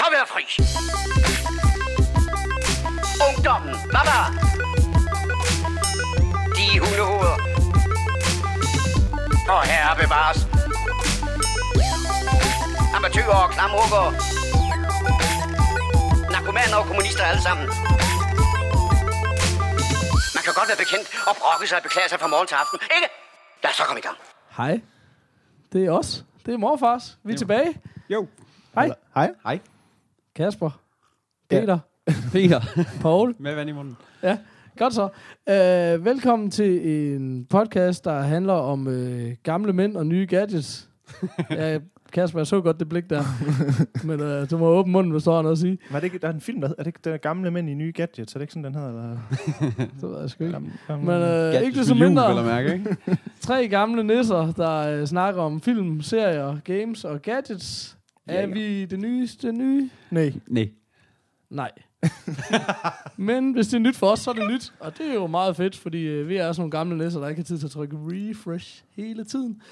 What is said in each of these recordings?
så være fri. Ungdommen, baba. De hundehoveder. Og herre bevares. Amatører og klamrukker. Narkomaner og kommunister alle sammen. Man kan godt være bekendt og brokke sig og beklage sig fra morgen til aften, ikke? Lad os så komme i gang. Hej. Det er os. Det er Morfars. Vi er tilbage. Jo. Hej. Hej. Kasper. Peter. Ja. Peter. Paul. Med vand i munden. Ja, godt så. Velkommen til en podcast, der handler om gamle mænd og nye gadgets. Ja, Kasper, jeg så godt det blik der. Men du må åbne munden, hvis der er noget at sige. Men er det ikke, der er en film, der er det ikke der gamle mænd i nye gadgets? Er det ikke sådan, den hedder? Eller? Det ved jeg sgu ikke. Men ikke det så mindre. Mærke, ikke? 3 gamle nisser, der snakker om film, serier, games og gadgets. Er vi det nyeste nye? Nej. Men hvis det er nyt for os, så er det nyt. Og det er jo meget fedt, fordi vi er sådan nogle gamle nisser, der ikke har tid til at trykke refresh hele tiden.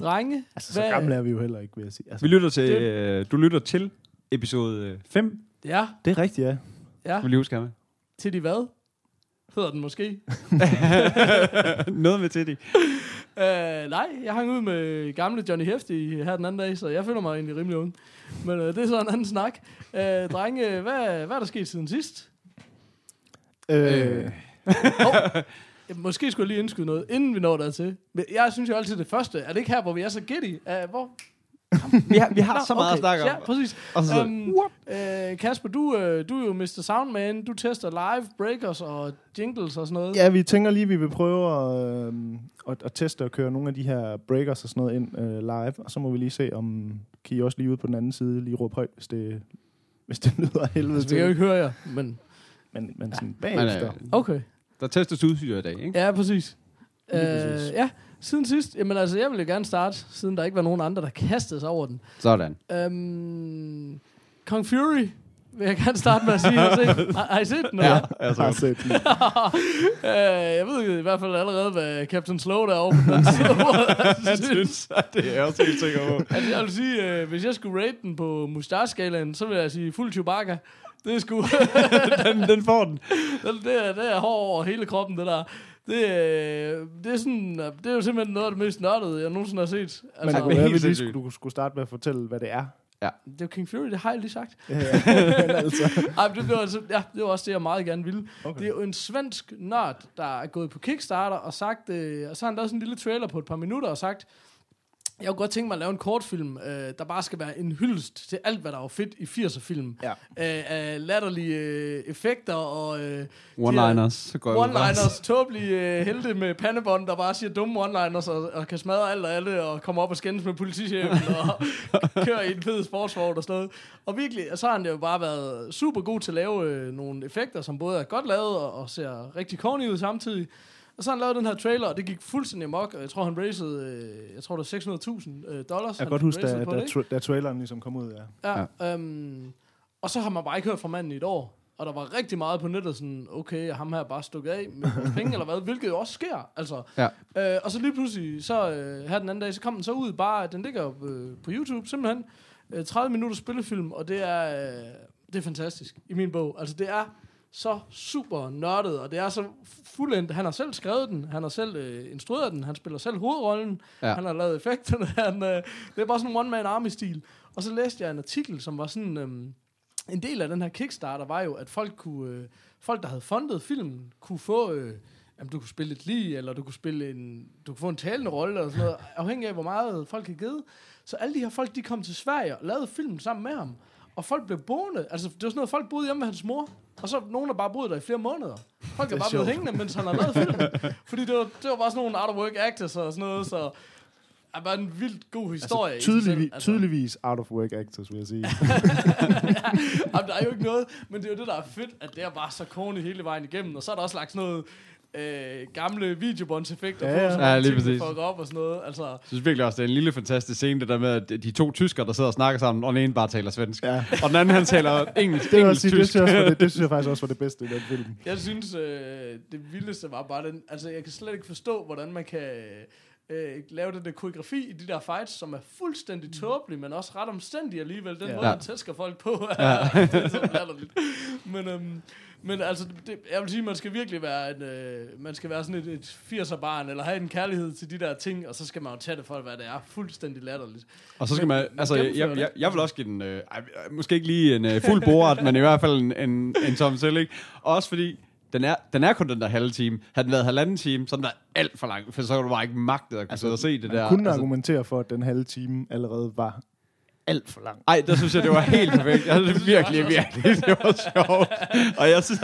Drenge. Altså, så gamle er vi jo heller ikke, vil jeg sige. Altså, vi lytter til, du lytter til episode 5. Ja. Det er rigtigt, ja. Ja. Vil I huske, Herman? Til de hvad? Hedder den måske? Noget med til de. Nej, jeg hang ud med gamle Johnny Hefti her den anden dag, så jeg føler mig egentlig rimelig ung. Men det er så en anden snak. Drenge, hvad er der sket siden sidst? Måske skulle jeg lige indskyde noget, inden vi når dertil. Men jeg synes jo altid det første. Er det ikke her, hvor vi er så giddy? Hvor? Vi har så meget at snakke om. Ja, præcis. Kasper, du er jo Mr. Soundman. Du tester live breakers og jingles og sådan noget. Ja, vi tænker lige, vi vil prøve at teste og køre nogle af de her breakers og sådan noget ind live. Og så må vi lige se, om kan I også lige ud på den anden side lige råbe højt, hvis det lyder helvede. Altså, vi kan jo ikke høre jer, men sådan bagefter. Okay. Der testes udstyr i dag, ikke? Ja, præcis. Ja, siden sidst. Jamen altså, jeg ville jo gerne starte, siden der ikke var nogen andre, der kastede sig over den. Sådan. Kung Fury vil jeg gerne starte med at sige. Har I set den? Ja, jeg har set den. Jeg ved i hvert fald allerede, hvad Captain Slow derovre på den side han synes, at det er også helt sikker på. Altså, jeg vil sige, hvis jeg skulle rate den på mustache-skalaen, så vil jeg sige fuld Chewbacca. Det er sgu... den får den. Det er hår over hele kroppen, det der. Det er sådan... Det er jo simpelthen noget af det mest nørdede, jeg nogensinde har set. Altså, men det kunne være, hvis du skulle starte med at fortælle, hvad det er. Ja. Det er King Fury, det har jeg lige sagt. Ej, det var også det, jeg meget gerne ville. Okay. Det er jo en svensk nørd, der er gået på Kickstarter og sagt... og så har han lavet sådan en lille trailer på et par minutter og sagt... Jeg kunne godt tænke mig at lave en kortfilm, der bare skal være en hyldest til alt, hvad der var fedt i 80'er-film. Ja. Latterlige effekter og... one-liners. One-liners, tåbelige helte med pandebånd, der bare siger dumme one-liners og kan smadre alt og alle og komme op og skændes med politichefen og køre i en fed sportsvogn og sådan noget. Og virkelig, så har han jo bare været super god til at lave nogle effekter, som både er godt lavet og ser rigtig corny ud samtidig. Og så han lavede den her trailer, og det gik fuldstændig amok, og jeg tror, han raisede, det var $600,000. Jeg kan godt huske, da traileren ligesom kom ud, ja. Ja. Og så har man bare ikke hørt fra manden i et år, og der var rigtig meget på nettet, sådan, okay, ham her bare stukket af med vores penge, eller hvad, hvilket jo også sker, altså. Ja. Og så lige pludselig, så her den anden dag, så kom den så ud, bare, den ligger op, på YouTube, simpelthen, 30 minutter spillefilm, og det er fantastisk, i min bog, altså det er... så super nørdet, og det er så fuldendt. Han har selv skrevet den, han har selv instrueret den, han spiller selv hovedrollen, ja. Han har lavet effekterne, det er bare sådan en one-man-army-stil. Og så læste jeg en artikel, som var sådan, en del af den her Kickstarter var jo, at folk der havde fundet filmen, kunne få, du kunne spille et lig, eller du kunne få en talende rolle, eller sådan noget, afhængig af, hvor meget folk havde givet. Så alle de her folk, de kom til Sverige og lavede filmen sammen med ham, og folk blev boende. Altså, det var sådan noget, folk boede hjemme med hans mor, og så nogen, der bare boede der i flere måneder. Folk er bare blevet hængende, mens han har lavet filmen. Fordi det var bare sådan nogle out-of-work actors og sådan noget, så... er bare en vildt god historie. Altså, tydeligvis out-of-work actors, vil jeg sige. Ja, der er jo ikke noget, men det er jo det, der er fedt, at det er bare så corny hele vejen igennem. Og så er der også lagt sådan noget... gamle videobåndseffekter på, som ting, der fucker op og sådan noget. Altså, jeg synes virkelig også, det er en lille fantastisk scene, det der med, at de 2 tyskere, der sidder og snakker sammen, og den ene bare taler svensk, ja. Og den anden, han taler engelsk-tysk. Det synes jeg faktisk også var det bedste i den film. Jeg synes, det vildeste var bare den... Altså, jeg kan slet ikke forstå, hvordan man kan... lave den der koreografi i de der fights, som er fuldstændig tåbelig, men også ret omstændig alligevel. Den måde, man tæsker folk på, det er sådan latterligt. Men altså, jeg vil sige, man skal virkelig være man skal være sådan et 80'er-barn, eller have en kærlighed til de der ting, og så skal man jo tage det for, hvad det er. Fuldstændig latterligt. Og så skal man altså, jeg vil også give den, måske ikke lige en fuld Borat, men i hvert fald en Tom Selleck. Også fordi, den er kun den der halve time. Havde den været halvanden time, så den var alt for lang, for så var du bare ikke magtet at kunne sidde og se det der. Man kunne argumentere for, at den halve time allerede var alt for lang. Ej, der synes jeg, det var helt perfekt. Jeg synes virkelig, det var sjovt. Og jeg synes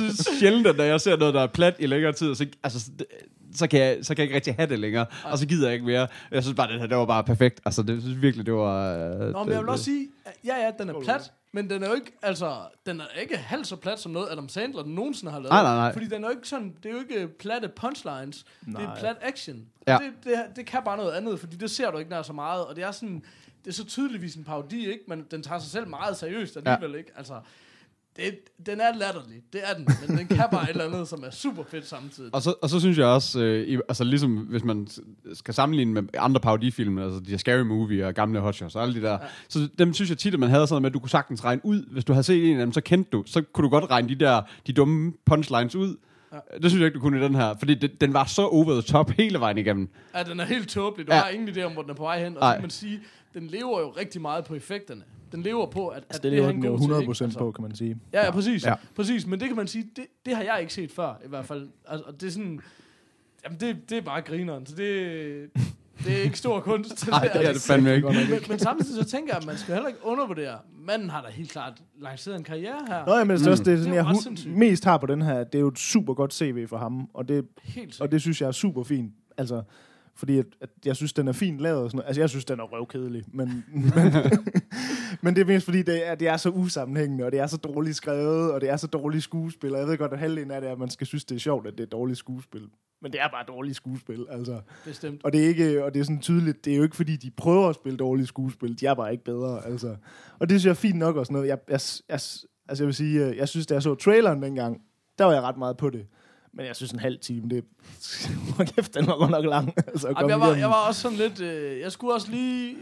altså, sjældent, at når jeg ser noget, der er plat i længere tid, så kan jeg ikke rigtig have det længere, og så gider jeg ikke mere. Jeg synes bare, det her, det var bare perfekt. Altså, det synes virkelig, det var... Nå, men jeg vil også sige, ja, den er plat, men den er jo ikke, altså, den er ikke halvt så plat som noget Adam Sandler den nogensinde har lavet. Nej. Fordi den er jo ikke sådan, det er jo ikke platte punchlines, det er plat action. Ja. Det kan bare noget andet, fordi det ser du ikke nær så meget, og det er sådan, det er så tydeligvis en parodi, ikke? Men den tager sig selv meget seriøst alligevel, ikke? Altså, den er latterlig, det er den, men den kan bare et eller andet, som er super fedt samtidig. Og så synes jeg også, altså ligesom hvis man skal sammenligne med andre parodifilm, altså de Scary Movie og gamle Hot Shots og alle de der, så dem synes jeg tit, at man havde sådan med, at du kunne sagtens regne ud. Hvis du havde set en af dem, så kunne du godt regne de dumme punchlines ud. Ja. Det synes jeg ikke, du kunne i den her, fordi den var så over the top hele vejen igennem. Ja, den er helt tåbelig, du har ingen idé om, hvor den er på vej hen, og så kan man sige, den lever jo rigtig meget på effekterne. Den lever på, at det er en god 100% altså, på, kan man sige. Ja, præcis. Ja. Præcis, men det kan man sige, det har jeg ikke set før, i hvert fald. Altså, og det er sådan, jamen det er bare grineren, så det er ikke stor kunst. Nej, det er det fandme ikke. Men samtidig så tænker jeg, at man skal heller ikke undervurdere. Manden har da helt klart lanceret en karriere her. Nå, men det er også det, sådan, jeg mest har på den her, det er jo et super godt CV for ham, og det synes jeg er super fint. Altså, fordi at jeg synes, den er fint lavet og sådan noget. Altså, jeg synes, den er røvkedelig, men det er mest fordi, det er så usammenhængende, og det er så dårligt skrevet, og det er så dårligt skuespil, og jeg ved godt, at halvdelen af det er, at man skal synes, det er sjovt, at det er dårligt skuespil. Men det er bare dårligt skuespil, altså. Bestemt. Og det er ikke, og det er sådan tydeligt, det er jo ikke fordi, de prøver at spille dårligt skuespil, de er bare ikke bedre, altså. Og det synes jeg er fint nok og sådan noget. Jeg vil sige, jeg synes, da jeg så traileren dengang, der var jeg ret meget på det. Men jeg synes, en halv time, det er... Kæft, den var godt nok lang. Altså, jeg var også sådan lidt... jeg skulle også lige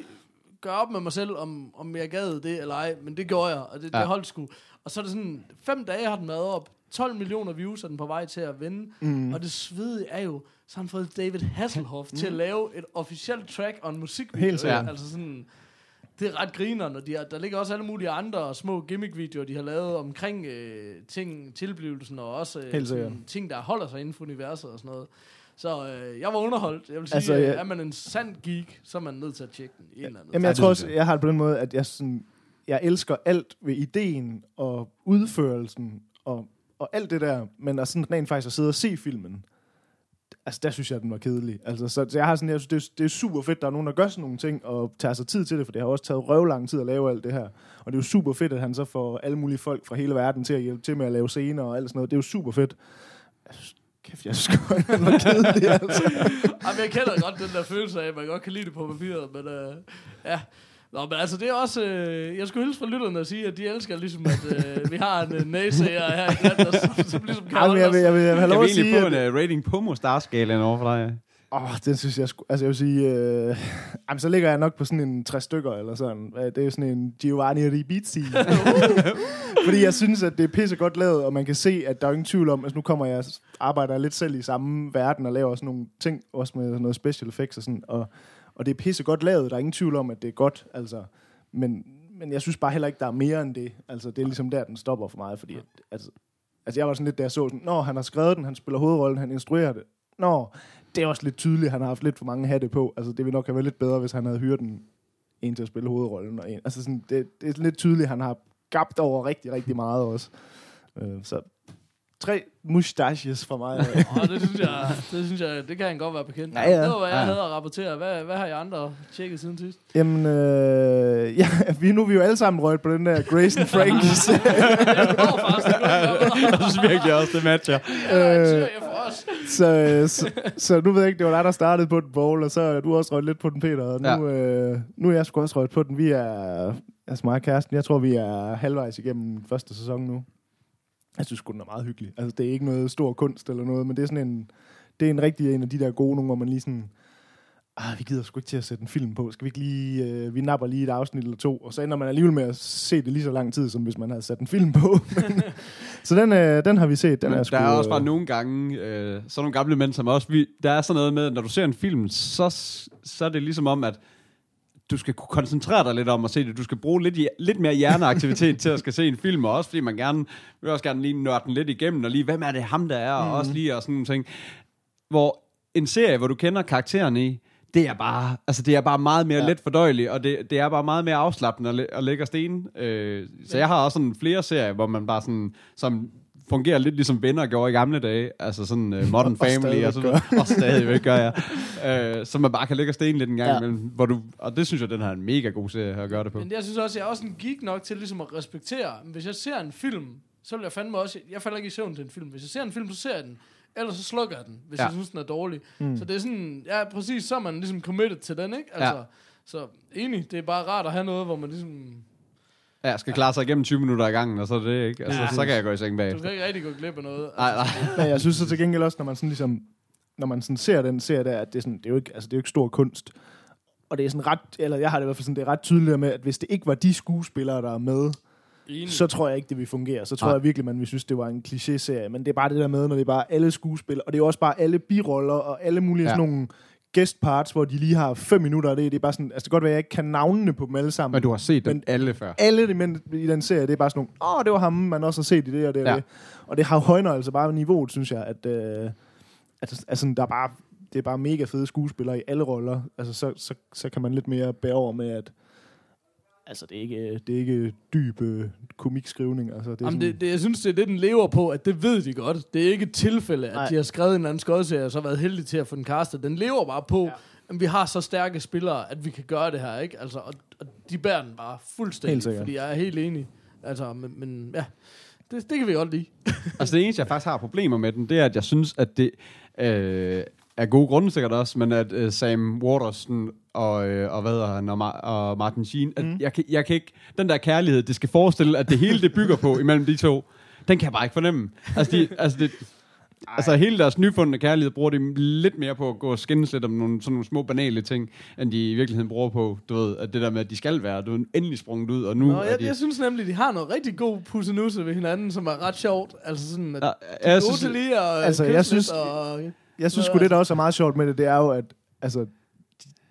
gøre op med mig selv, om jeg gad det eller ej. Men det gjorde jeg, og det holdt sgu. Og så er det sådan... 5 dage har den været op. 12 millioner views er den på vej til at vinde. Og det svedige er jo... Så har han fået David Hasselhoff til at lave et officielt track og en musikvideo. Helt sikkert. Altså sådan... Det er ret grineren, og der ligger også alle mulige andre små gimmick-videoer, de har lavet omkring ting, tilblivelsen, og også sådan, ting, der holder sig inden for universet og sådan noget. Så jeg var underholdt. Jeg vil sige, altså, er man en sand geek, så er man nødt til at tjekke den. Jamen, jeg tror også, jeg har det på den måde, at jeg elsker alt ved ideen og udførelsen og alt det der, men at sådan rent faktisk at sidde og se filmen. Altså, der synes jeg, den var kedelig. Altså, så jeg har sådan, jeg synes, det er super fedt, der er nogen, der gør sådan nogle ting, og tager sig tid til det, for det har også taget røvlang tid at lave alt det her. Og det er jo super fedt, at han så får alle mulige folk fra hele verden til at hjælpe til med at lave scener og alt sådan noget. Det er jo super fedt. Kæft, jeg synes godt, den var kedelig, altså. Jamen, jeg kender godt den der følelse af, at man godt kan lide det på papiret, men ja... Nå, men altså, det er også... jeg skulle hilse fra lytterne og sige, at de elsker ligesom, at vi har en næsager her i landet, som ligesom kan holde os. Jeg vil have lov at sige... Kan vi egentlig få en rating på Mostar-skalaen over for dig? Den synes jeg... Altså, jeg vil sige... så ligger jeg nok på sådan en 3 stykker, eller sådan. Det er jo sådan en Giovanni Ribisi. Fordi jeg synes, at det er pissegodt lavet, og man kan se, at der er ingen tvivl om... Altså, nu kommer jeg arbejder lidt selv i samme verden og laver også nogle ting, også med noget special effects og sådan, og det er pissegodt lavet, der er ingen tvivl om, at det er godt, altså. Men jeg synes bare heller ikke, der er mere end det. Altså, det er ligesom der, den stopper for mig, fordi... Altså, jeg var sådan lidt, der så sådan, nå, han har skrevet den, han spiller hovedrollen, han instruerer det. Nå, det er også lidt tydeligt, han har haft lidt for mange hatte på. Altså, det ville nok have været lidt bedre, hvis han havde hyret en til at spille hovedrollen. Og en. Altså, sådan, det er lidt tydeligt, han har gabt over rigtig, rigtig meget også. Så... 3 mustaches fra mig. Det synes jeg, det kan han godt være bekendt. Ja, ja. Det var, hvad jeg havde at rapportere. Hvad har I andre tjekket siden sidst? Jamen, vi er jo alle sammen røget på den der Grayson Franks. Ja, det går faktisk. Jeg synes virkelig også, det matcher. Så nu ved jeg ikke, det var dig, der startede på den bowl, og så er du også røget lidt på den, Peter. Og nu er jeg sgu også røget på den. Vi er, altså mig og kæresten, jeg tror, vi er halvvejs igennem første sæson nu. Jeg synes sgu, den er meget hyggelig. Altså, det er ikke noget stor kunst eller noget, men det er sådan en... Det er en rigtig en af de der gode nogle, hvor man lige sådan, vi gider sgu ikke til at sætte en film på. Skal vi ikke lige, vi napper lige et afsnit eller to, og så ender man alligevel med at se det lige så lang tid, som hvis man havde sat en film på. Så den har vi set. Den er sgu, der er også bare nogle gange, sådan nogle gamle mænd som også, der er sådan noget med, når du ser en film, så er det ligesom om, at du skal kunne koncentrere dig lidt om at se det. Du skal bruge lidt mere hjerneaktivitet til at skal se en film, og også fordi man vil også gerne lige nørde den lidt igennem, og lige, hvem er det ham, der er, og også lige, og sådan nogle ting. Hvor en serie, hvor du kender karaktererne i, det er bare meget mere let fordøjelig, og det er bare meget mere afslappende at lægge sten. Så jeg har også sådan flere serier, hvor man bare sådan, som fungerer lidt ligesom venner gjorde i gamle dage, altså sådan Modern Family, og sådan, og stadigvæk gør jeg. Så man bare kan lægge sten lidt en gang imellem, og det synes jeg, den har en mega god serie at gøre det på. Men jeg synes også, jeg er også en geek nok til ligesom at respektere, hvis jeg ser en film, så vil jeg fandme også, jeg falder ikke i søvn til en film, hvis jeg ser en film, så ser jeg den. Ellers så slukker jeg den, hvis jeg synes, den er dårlig. Så det er sådan, præcis, så er man ligesom committed til den, ikke? Altså, så enig, det er bare rart at have noget, hvor man ligesom... skal klare sig igennem 20 minutter i gangen, og så er det ikke. Altså, så kan jeg gå i seng bagefter. Du kan ikke rigtig gå glip af noget. Nej. Men jeg synes så til gengæld også, når man sådan ser den serie der, at det er sådan, det er jo ikke stor kunst. Og det er sådan ret, eller jeg har det i hvert fald sådan, det er ret tydeligt med, at hvis det ikke var de skuespillere, der er med, så tror jeg ikke, det vil fungere. Så tror jeg virkelig, man vil synes, det var en kliché-serie. Men det er bare det der med, når det er bare alle skuespillere, og det er også bare alle biroller, og alle mulige sådan nogle guest parts, hvor de lige har 5 minutter, det er bare sådan, altså det kan godt være, jeg ikke kan navnene på dem alle sammen. Men du har set dem alle før. Alle de mænd i den serie, det er bare sådan nogle, det var ham, man også har set i det og det og det. Og det har højner altså bare niveauet, synes jeg, at altså, der er bare, det er bare mega fede skuespillere i alle roller. Altså så kan man lidt mere bære over med, at altså, det er ikke dyb komikskrivning. Altså, jeg synes, det er det, den lever på, at det ved de godt. Det er ikke et tilfælde, at de har skrevet en eller anden skodserie, og så har været heldige til at få den castet. Den lever bare på, at vi har så stærke spillere, at vi kan gøre det her, ikke? Altså, og de bærer den bare fuldstændig, fordi jeg er helt enig. Altså, men ja, det kan vi godt lide. Altså, det eneste, jeg faktisk har problemer med den, det er, at jeg synes, at det... af gode grunde sikkert også, men at Sam Waterston og hvad hedder han, og Martin Sheen, at jeg kan ikke, den der kærlighed, det skal forestille, at det hele det bygger på imellem de to, den kan jeg bare ikke fornemme. Altså hele deres nyfundne kærlighed bruger de lidt mere på at gå og skændes lidt om sådan nogle små banale ting, end de i virkeligheden bruger på, du ved, at det der med, at de skal være, du er endelig sprunget ud, og nu... Jeg synes nemlig, de har noget rigtig god pussenusse ved hinanden, som er ret sjovt, altså sådan, at de er gode til lige og Jeg synes sgu, det der også er meget sjovt med det, det er jo, at altså,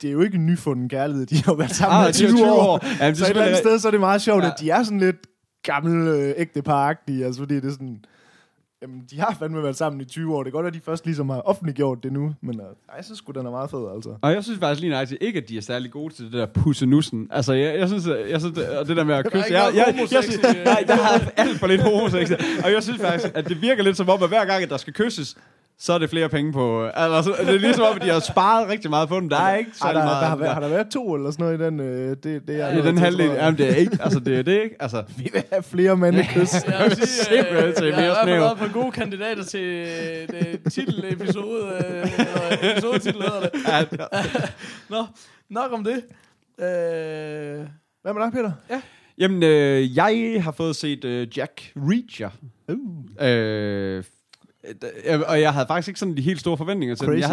det er jo ikke en nyfunden kærlighed, de har været sammen i 20 år. Jamen, så et eller andet sted, så er det meget sjovt, at de er sådan lidt gamle, ægtepar-agtige, altså fordi det er sådan, jamen, de har fandme været sammen i 20 år. Det kan godt være, at de først ligesom har offentliggjort det nu, men jeg synes sgu, den er meget fed, altså. Og jeg synes faktisk lige nej til ikke, at de er særlig gode til det der pussenussen. Altså, jeg synes og det der med at kysse... Nej, der har alt for lidt homosex. Og jeg synes faktisk, at det virker lidt som om, at hver gang, at der skal kysses, så er det flere penge på... Altså, det er ligesom om, at de har sparet rigtig meget på dem. Der er ikke så meget... Har der været 2 eller sådan noget i den... I den halvdel... Jamen, det er ikke... Altså, det er det ikke... Altså, vi vil have flere mandekys. Jeg vil sige, jeg har været på gode kandidater til titelepisode... Eller episodetitel hedder det. Nå, nok om det. Hvad med dig, Peter? Ja. Jamen, jeg har fået set Jack Reacher. Og jeg havde faktisk ikke sådan de helt store forventninger til den.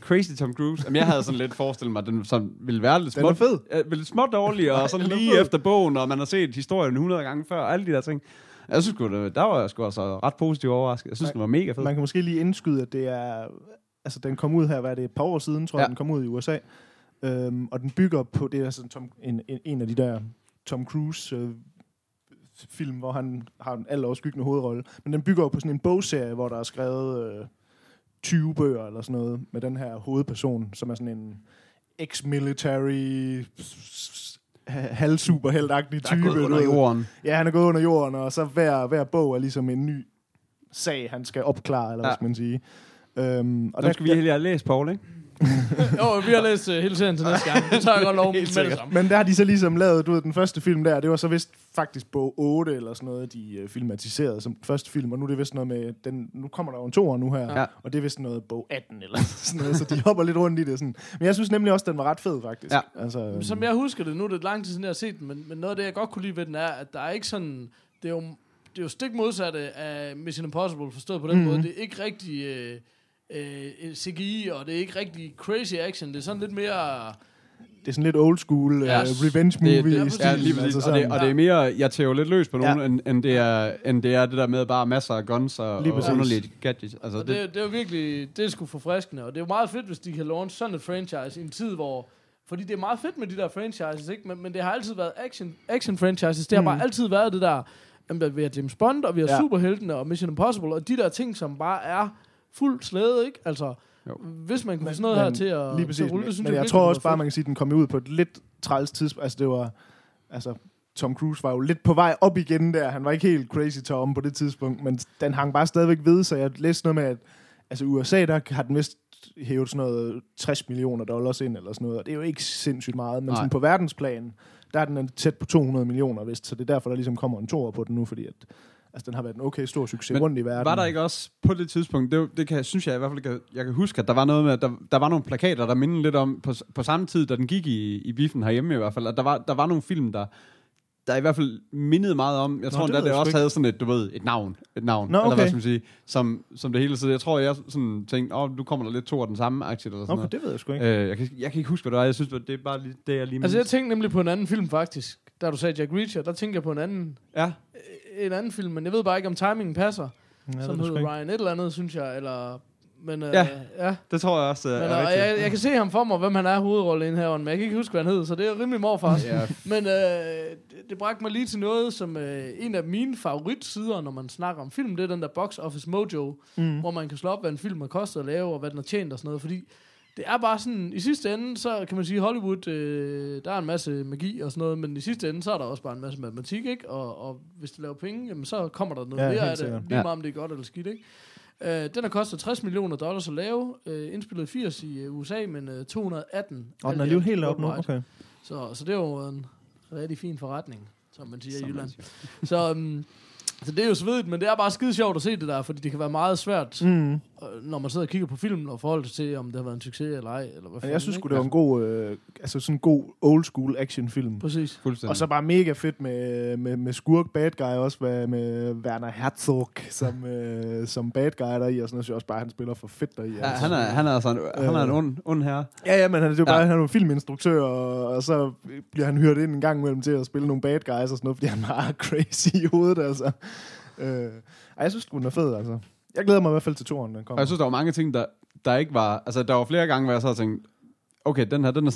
Crazy Tom Cruise. Jamen, jeg havde sådan lidt forestillet mig, at den sådan ville være lidt småt. Den er fed. Lidt småt dårlig, og sådan lige efter bogen, og man har set historien 100 gange før, og alle de der ting. Jeg synes sgu, der var jeg sgu altså ret positivt overrasket. Jeg synes, den var mega fed. Man kan måske lige indskyde, at det er... Altså, den kom ud her, hvad er det, et par år siden, tror jeg, den kom ud i USA. Og den bygger på, det er sådan en af de der Tom Cruise... film, hvor han har en altoverskyggende hovedrolle. Men den bygger jo på sådan en bogserie, hvor der er skrevet 20 bøger eller sådan noget, med den her hovedperson, som er sådan en ex-military, halvsuperheltagtig type. Der er gået under jorden. Ja, han er gået under jorden, og så hver bog er ligesom en ny sag, han skal opklare, eller hvad skal man sige. Og der skal vi lige have læst, Paul, ikke? Jo, vi har læst hele serien til næste gang. Det tager jeg godt lov med det samme. Men der har de så ligesom lavet, du ved, den første film der, det var så vist faktisk bog 8 eller sådan noget, de filmatiserede som den første film, og nu er det vist noget med, nu kommer der jo en 2'er nu her, og det er vist noget bog 18 eller sådan noget, så de hopper lidt rundt i det sådan. Men jeg synes nemlig også, den var ret fed faktisk. Ja. Altså, som jeg husker det, nu er det lang tid siden, jeg har set den, men noget af det, jeg godt kunne lide ved den er, at der er ikke sådan, det er jo stik modsatte af Mission Impossible, forstået på den måde, det er ikke rigtig... CGI, og det er ikke rigtig crazy action, det er sådan lidt mere... Det er sådan lidt old school, revenge movie. Og det er mere, jeg tæver lidt løs på nogen, end det er det der med bare masser af guns og underlige gadgets. Altså det er virkelig, det er sgu forfriskende, og det er jo meget fedt, hvis de kan launche sådan et franchise i en tid, hvor... Fordi det er meget fedt med de der franchises, ikke? Men det har altid været action franchises. Det har bare altid været det der, vi har James Bond, og vi har superheltene, og Mission Impossible, og de der ting, som bare er fuld slæde, ikke? Altså... Jo. Hvis man kunne sådan noget her til at lige præcis, rulle, det synes jeg tror også bare, man kan sige, at den kom ud på et lidt træls tidspunkt. Altså, det var... Altså, Tom Cruise var jo lidt på vej op igen der. Han var ikke helt crazy Tom på det tidspunkt, men den hang bare stadigvæk ved, så jeg læste noget med, at altså, USA, der har den vist hævet sådan noget $60 million ind, eller sådan noget, og det er jo ikke sindssygt meget, men sådan på verdensplan, der er den tæt på $200 million vist, så det er derfor, der ligesom kommer en toer på den nu, fordi at... Altså, den har været en okay stor succes rundt i verden. Var der ikke også på det tidspunkt, det synes jeg i hvert fald, jeg kan huske, at der var noget med, at der var nogle plakater, der mindede lidt om, på samme tid, da den gik i biffen herhjemme i hvert fald, at der var nogle film, der i hvert fald mindede meget om, jeg tror endda, det også havde sådan et, du ved, et navn, eller hvad skal man sige, som det hele tiden. Jeg tror, jeg sådan tænkte, nu kommer der lidt to af den samme aktie, eller sådan noget. Det ved jeg sgu ikke. Jeg kan ikke huske, hvad det var, jeg synes, det er bare lige det, jeg lige... Altså, jeg tænkte nemlig på en anden film, faktisk. Da du sagde Jack Reacher, der tænkte jeg på en anden film, men jeg ved bare ikke, om timingen passer. Ja, sådan hedder Ryan et eller andet, synes jeg, eller... Men, det tror jeg også, men, er rigtigt. Jeg kan se ham for mig, hvem han er hovedrolleindhaveren, men jeg kan ikke huske, hvad han hed, så det er rimelig Morfars. Men det bragte mig lige til noget, som en af mine favoritsider, når man snakker om film, det er den der Box Office Mojo, hvor man kan slå op, hvad en film har kostet at lave, og hvad den har tjent og sådan noget, fordi det er bare sådan, i sidste ende, så kan man sige, Hollywood, der er en masse magi og sådan noget, men i sidste ende, så er der også bare en masse matematik, ikke? Og hvis de laver penge, jamen, så kommer der noget mere af det, lige meget om det er godt eller skidt, ikke? Den har kostet $60 million at lave, indspillet 80 i USA, men 218. Og den er lige helt op nu, okay. Så det er jo en rigtig fin forretning, som man siger i Jylland. Så det er jo svedigt, men det er bare skide sjovt at se det der, fordi det kan være meget svært, når man sidder og kigger på filmen og forholder sig til, om det har været en succes eller ej. Eller hvad jeg synes sgu, det var en god, sådan en god old school actionfilm. Præcis. Og så bare mega fedt med skurk bad guy, også med Werner Herzog som bad guy deri, og sådan noget, også bare, han spiller for fedt deri. Ja, altså. Han er en ond herre. Ja, men han er jo bare, han er jo filminstruktør, og så bliver han hyret ind en gang imellem til at spille nogle bad guys og sådan noget, fordi han er meget crazy i hovedet, altså. Jeg synes, den er fed, altså. Jeg glæder mig i hvert fald til turen, den kommer. Og jeg synes, der var mange ting, der ikke var... Altså, der var flere gange, hvor jeg så tænkte, okay, den her, den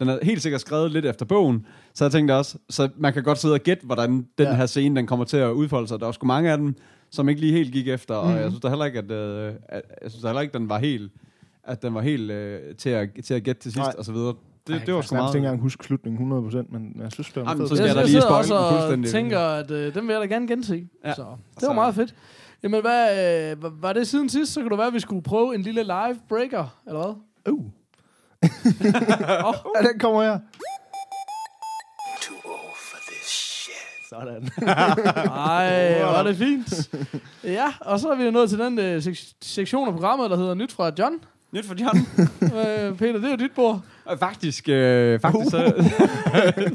er helt sikkert skrevet lidt efter bogen. Så jeg tænkte også, så man kan godt sidde og gætte, hvordan den her scene, den kommer til at udfolde sig. Der var sgu mange af dem, som ikke lige helt gik efter, og jeg synes der heller ikke, at den var helt... At den var helt til at gætte til sidst, og så videre. Det var sgu meget. Jeg kan ikke engang huske slutningen 100%, men jeg synes, det var fedt. Så skal jeg sidder også og tænker, at den vil jeg da gerne gense. Ja. Så det var meget fedt. Jamen, hvad, var det siden sidst? Så kunne det være, at vi skulle prøve en lille live breaker, eller hvad? Ja, den kommer her. Too old for this shit. Sådan. Ej, var det fint. Ja, og så er vi nået til den sektion af programmet, der hedder Nyt fra John. Nyt for John. Peter, det er jo dit bord. Faktisk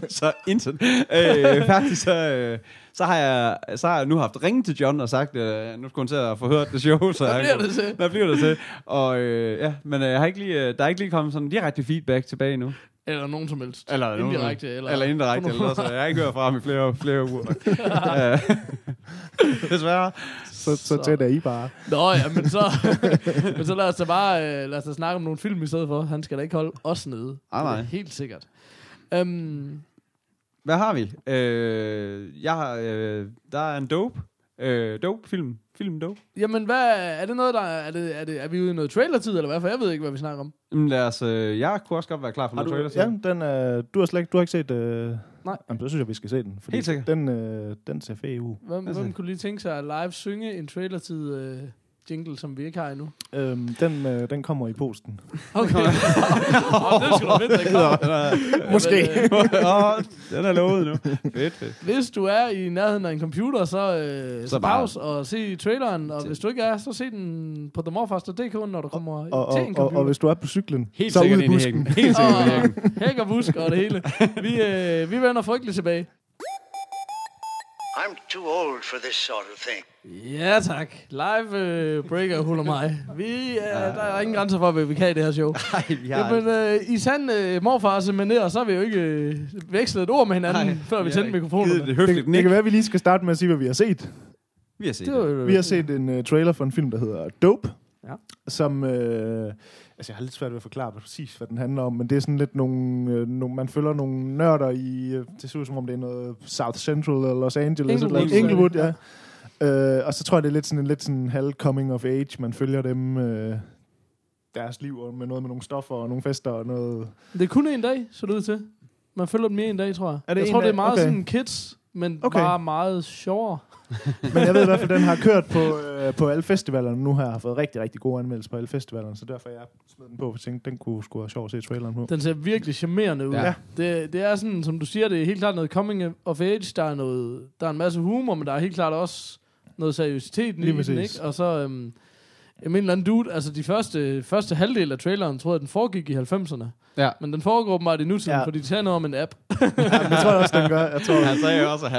så intet. Så har jeg nu haft ringet til John og sagt, nu skal hun til at få hørt det show. Så Hvad bliver det til? Og men jeg har ikke lige, der er ikke lige kommet sådan direkte feedback tilbage endnu. Eller nogen som helst. Eller indirekte. Eller indirekte. Eller så jeg har ikke hørt fra ham i flere uger. Desværre. Så tæt er I bare. Nå ja, men så, lad os da bare snakke om nogle film i stedet for. Han skal da ikke holde os nede. Nej. Helt sikkert. Hvad har vi? Der er en dope. Dope-film. Film-dope. Jamen, hvad er det noget, der... Er vi ude i noget trailer-tid, eller hvad? For jeg ved ikke, hvad vi snakker om. Jamen, lad os... jeg kunne også godt være klar for noget trailer-tid. Ja, den er... Du har ikke set... Nej. Jamen, så synes jeg, vi skal se den. Helt sikkert. Den ser fed ud. Hvem kunne lige tænke sig at live synge en trailer-tid... jingle, som vi ikke har endnu. Den kommer i posten. Okay. Det skal du vente, ikke? Måske. Den er lovet nu. Fedt. Hvis du er i nærheden af en computer, så pause og se traileren, og hvis du ikke er, så se den på themorfars.dk, når du kommer til en computer. Og hvis du er på cyklen, helt så ud i busken. Helt sikkert ind i hækken. Hæk og busk og det hele. Vi vender frygteligt tilbage. I'm too old for this sort of thing. Ja tak. Live breaker huller mig. Der er ingen grænser for, hvad vi kan i det her show. Nej, vi har ikke. Men i sand morfars manér, så har vi jo ikke vekslet et ord med hinanden, før vi tændte mikrofonen. Det kan være, vi lige skal starte med at sige, hvad vi har set. Vi har set en trailer for en film, der hedder Dope. Ja. Som... altså, jeg har lidt svært ved at forklare præcis, hvad den handler om, men det er sådan lidt nogle man følger nogle nørder i, det ser ud som om det er noget South Central eller Los Angeles. Inglewood, ja. Og så tror jeg, det er lidt sådan en halv coming of age. Man følger dem, deres liv og med nogle stoffer og nogle fester og noget. Det er kun en dag, så det ud til. Man følger dem mere en dag, tror jeg. Det er meget sådan kids, men bare meget sjovere. Men jeg ved i hvert fald, den har kørt på alle festivalerne nu her, har fået rigtig, rigtig gode anmeldelser på alle festivalerne, så derfor jeg smed den på, for tænkte, den kunne sgu være sjov at se traileren på. Den ser virkelig charmerende ud. Ja. Det er sådan, som du siger, det er helt klart noget coming of age, der er en masse humor, men der er helt klart også noget seriøsitet i den, ikke? Og så, en eller anden dude, altså de første halvdel af traileren, tror jeg, den foregik i 90'erne. Ja. Men den foregår åbenbart i nutiden, fordi de tager noget om en app. Det tror jeg også, den gør. Han sagde jo også, at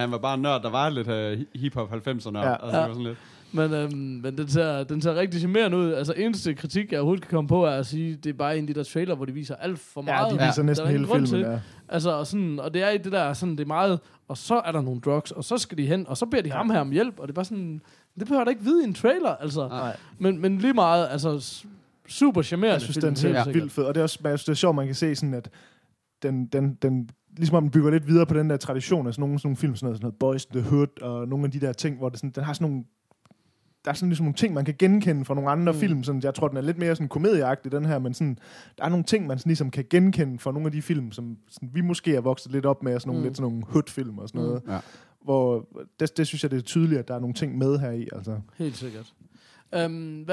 han var bare en nørd, der var lidt hiphop 90'er-nørd. Ja. Altså, det var sådan lidt. Men den ser rigtig charmerende ud. Altså eneste kritik, jeg overhovedet kan komme på, er at sige, det er bare en af de der trailer, hvor de viser alt for meget. Ja, de viser næsten hele filmen, ja. Altså, og det er i det der, sådan, det er meget, og så er der nogle drugs, og så skal de hen, og så beder de ham her om hjælp, og det er bare sådan... Det behøver da ikke vide i en trailer, altså. Nej. Men lige meget, altså, super charmerende. Jeg synes, den ser vildt fed. Og det er også, det er sjovt, man kan se sådan, at den ligesom om den bygger lidt videre på den der tradition, altså nogle film, sådan noget Boys in the Hood, og nogle af de der ting, hvor det sådan, den har sådan nogle, der er sådan ligesom nogle ting, man kan genkende fra nogle andre film. Sådan, jeg tror, den er lidt mere sådan komedieagtig, den her, men sådan, der er nogle ting, man sådan ligesom kan genkende fra nogle af de film, som sådan, vi måske er vokset lidt op med, sådan nogle lidt sådan nogle hood-film og sådan noget. Ja. Hvor det synes jeg, det er tydeligt, at der er nogle ting med her i. Altså. Helt sikkert. Men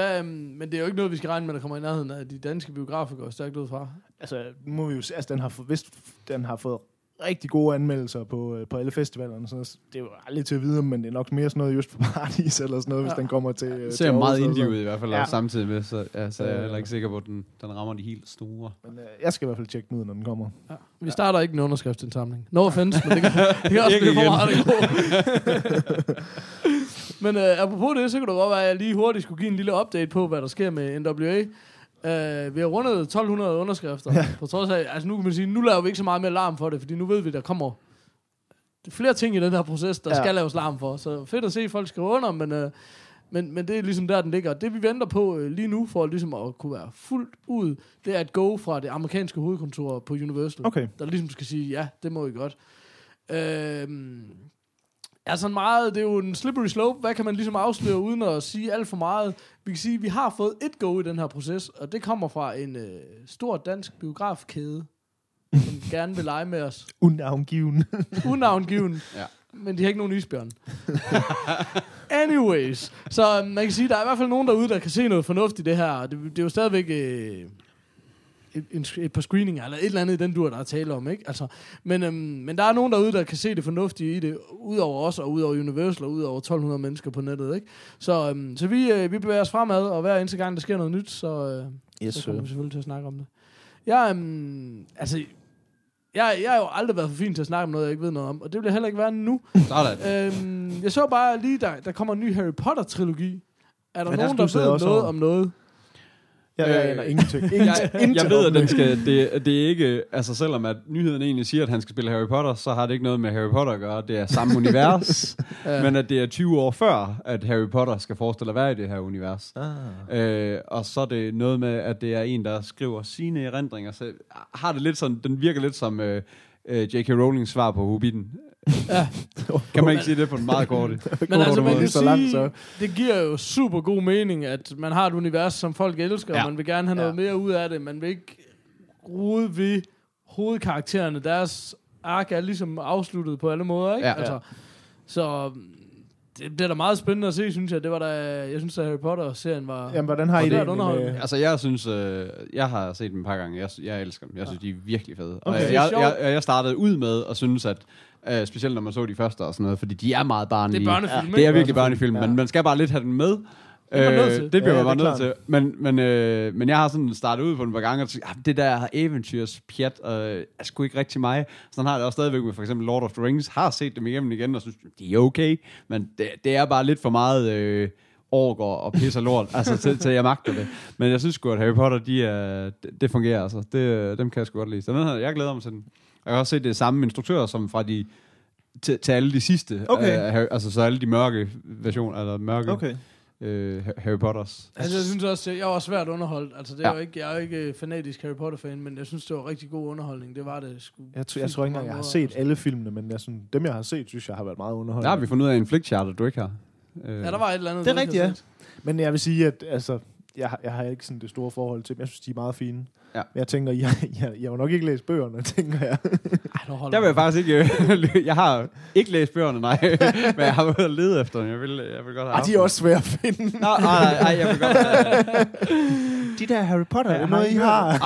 det er jo ikke noget, vi skal regne med, der kommer i nærheden af de danske biografer, går stærkt ud fra. Altså, må vi jo, altså den har fået rigtig gode anmeldelser på alle festivalerne. Så det er jo aldrig til at vide, men det er nok mere sådan noget just for Paradis, eller sådan noget, hvis den kommer til... Det ser meget indie ud i hvert fald, samtidig med, så jeg er heller ikke sikker på, at den rammer de helt store. Men jeg skal i hvert fald tjekke den ud, når den kommer. Ja. Vi starter ikke en underskriftsindsamling. No offense, men det kan også blive for meget god. Men apropos det, så kunne det godt være, at jeg lige hurtigt skulle give en lille update på, hvad der sker med NWA. Vi har rundet 1200 underskrifter, på trods af, altså nu kan man sige, nu laver vi ikke så meget mere larm for det, fordi nu ved vi, der kommer flere ting i den her proces, der skal laves larm for, så fedt at se, at folk skriver under, men det er ligesom der, den ligger. Det vi venter på lige nu, for ligesom at kunne være fuldt ud, det er et go fra det amerikanske hovedkontor på Universal, der ligesom skal sige, ja, det må I godt. Altså meget, det er jo en slippery slope. Hvad kan man ligesom afsløre uden at sige alt for meget? Vi kan sige, at vi har fået et go i den her proces, og det kommer fra en stor dansk biografkæde, som gerne vil lege med os. Unavngiven. Ja. Men de har ikke nogen isbjørn. Anyways. Så man kan sige, at der er i hvert fald nogen derude, der kan se noget fornuftigt i det her. Det er jo stadigvæk... et par screeninger, eller et eller andet i den dur, der er tale om, ikke? Altså, men der er nogen derude, der kan se det fornuftige i det, udover os, og udover Universal, og udover 1200 mennesker på nettet, ikke? Så vi bevæger os fremad, og hver eneste gang, der sker noget nyt, så kommer vi selvfølgelig til at snakke om det. Jeg har jo aldrig været for fin til at snakke om noget, jeg ikke ved noget om, og det bliver heller ikke værre nu. Jeg så bare lige, der kommer en ny Harry Potter-trilogi. Er der nogen, der ved noget om noget? Jeg aner ingenting. Jeg ved, at den skal, det er ikke... Altså, selvom at nyheden egentlig siger, at han skal spille Harry Potter, så har det ikke noget med Harry Potter at gøre. Det er samme univers, men at det er 20 år før, at Harry Potter skal forestille at være i det her univers. Og så er det noget med, at det er en, der skriver sine erindringer. Så har det lidt sådan... Den virker lidt som J.K. Rowlings svar på Hobbiten. Ja. Kan man ikke sige det på en meget kort men altså man kan sige, det giver jo super god mening, at man har et univers, som folk elsker, og man vil gerne have noget mere ud af det. Man vil ikke rode ved hovedkaraktererne. Deres ark er ligesom afsluttet på alle måder, ikke? Altså, så det er da meget spændende at se, synes jeg. Det var da, jeg synes, at Harry Potter-serien var... Jamen, hvordan har I det med... Altså, jeg synes... jeg har set dem et par gange. Jeg elsker dem. Jeg synes, de er virkelig fede. Okay. Og jeg startede ud med at synes, at... specielt når man så de første og sådan noget, fordi de er meget barnlige. Det er børnefilm. Det er virkelig børnefilm, men man skal bare lidt have den med. Det bliver jeg bare nødt til. Men jeg har sådan startet ud på den par gange, og tænkt, det der eventyrs pjat, er sgu ikke rigtig mig. Sådan har det også stadigvæk med for eksempel Lord of the Rings. Har set dem igennem igen, og synes, de er okay. Men det er bare lidt for meget orker og pisser lort, altså til jeg magter det. Men jeg synes sgu, at Harry Potter, det fungerer altså. Dem kan jeg sgu godt lide. Så den her, jeg glæder mig til den. Jeg har også set det samme instruktører, som fra de... Til alle de sidste. Okay. Altså så alle de mørke versioner, eller mørke Harry Potters. Altså jeg synes også, jeg var svært underholdt. Altså det er jo ikke, jeg er jo ikke fanatisk Harry Potter-fan, men jeg synes, det var rigtig god underholdning. Det var det sgu. Jeg tror ikke engang, jeg har set alle filmene, men jeg synes, dem jeg har set, synes jeg har været meget underholdende. Der har vi fundet ud af en flickcharter, du ikke har. Ja, der var et eller andet. Det er rigtigt, ja. Men jeg vil sige, at altså... Jeg har ikke sådan det store forhold til dem. Jeg synes, de er meget fine. Ja. Men jeg tænker, jeg har nok ikke læst bøgerne, tænker jeg. Ej, der vil jeg faktisk ikke... Jeg har ikke læst bøgerne, nej. Men jeg har været at lede efter dem. Jeg vil godt have... Ej, de er også svære at finde. Nej, jeg vil godt have... De der Harry Potter, er noget, I har?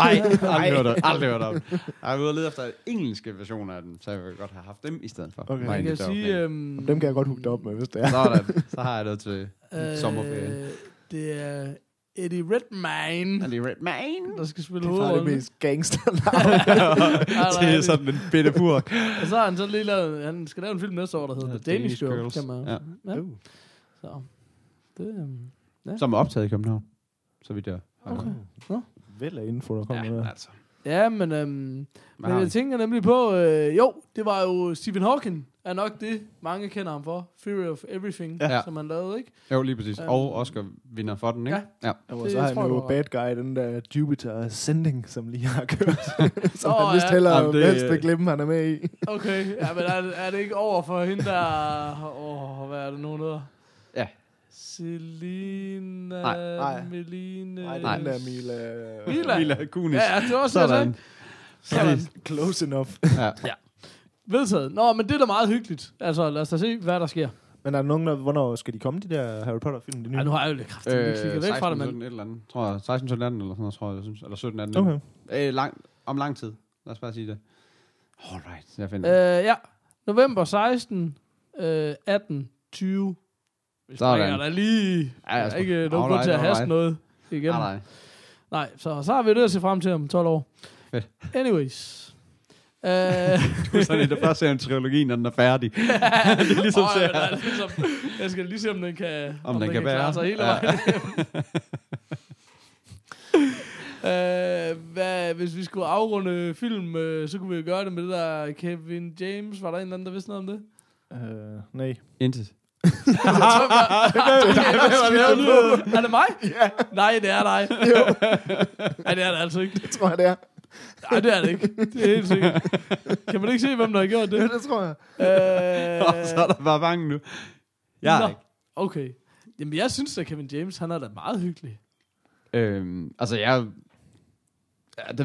Aldrig hørt om. Jeg har været at lede efter engelske versioner af dem, så jeg vil godt have haft dem i stedet for. Okay. Jeg kan sige... Dem kan jeg godt hugge op med, hvis det er. Sådan. Så har jeg noget til sommerferien. Det er... Eddie Redmayne, der skal spille hovedrollen. Det er det mest gangster-navn. Det er sådan en bitte burk. Og så har han sådan lige lavet, han skal lave en film næste år, der hedder The Danish Girls. Så det, som er optaget i København, så vidt jeg har. Okay. Nå. Vel af info, der kommer med. Altså. Ja, men, men jeg tænker nemlig på, det var jo Stephen Hawking, er nok det, mange kender ham for. Fury of Everything, som han lavede, ikke? Jo, lige præcis. Og Oscar vinder for den, ikke? Ja. Og så har han jo bad guy, den der Jupiter Ascending, som lige har kørt. Som han vist heller helst vil glemme, han er med i. Okay, ja, men er det ikke over for hende, der... hvad er det nu, der? Ja. Selina... Nej. Melina... Nej, den der Mila Kunis. Ja, det var også sådan. Sådan. Close enough. Ja. Vedtaget. Nå, men det er da meget hyggeligt. Altså, lad os da se, hvad der sker. Men er der nogen, hvornår skal de komme, de der Harry Potter-film? De nye? Nu har jeg jo lidt kraftigt. Klikket væk fra det, men... 16-17 et eller andet, tror jeg. 16-17 eller sådan noget, tror jeg, jeg synes. Eller 17-18. Okay. Om lang tid. Lad os bare sige det. Alright, jeg finder det. Ja, november 16, 18, 20. Vi springer da lige. Der er ikke nogen grund til at haste noget igen. Nej, så har vi det at se frem til om 12 år. Fedt. Anyways... Du er sådan en, der først ser en trilogi, når den er færdig. Det er ligesom jeg skal lige se, om den kan, om den kan klare sig hele vejen. Hvis vi skulle afrunde film, så kunne vi jo gøre det med det der Kevin James. Var der en eller anden, der vidste noget om det? Nej. Intet. Er det mig? Yeah. Nej, det er dig. Nej, det er det altså ikke. Det tror jeg, det er. Nej, det er det ikke. Det er helt sikkert. Kan man ikke se, hvem der har gjort det? Ja, det tror jeg. Så er der bare bange nu. Jeg er ikke. Okay. Jamen, jeg synes da, Kevin James, han er da meget hyggelig. Det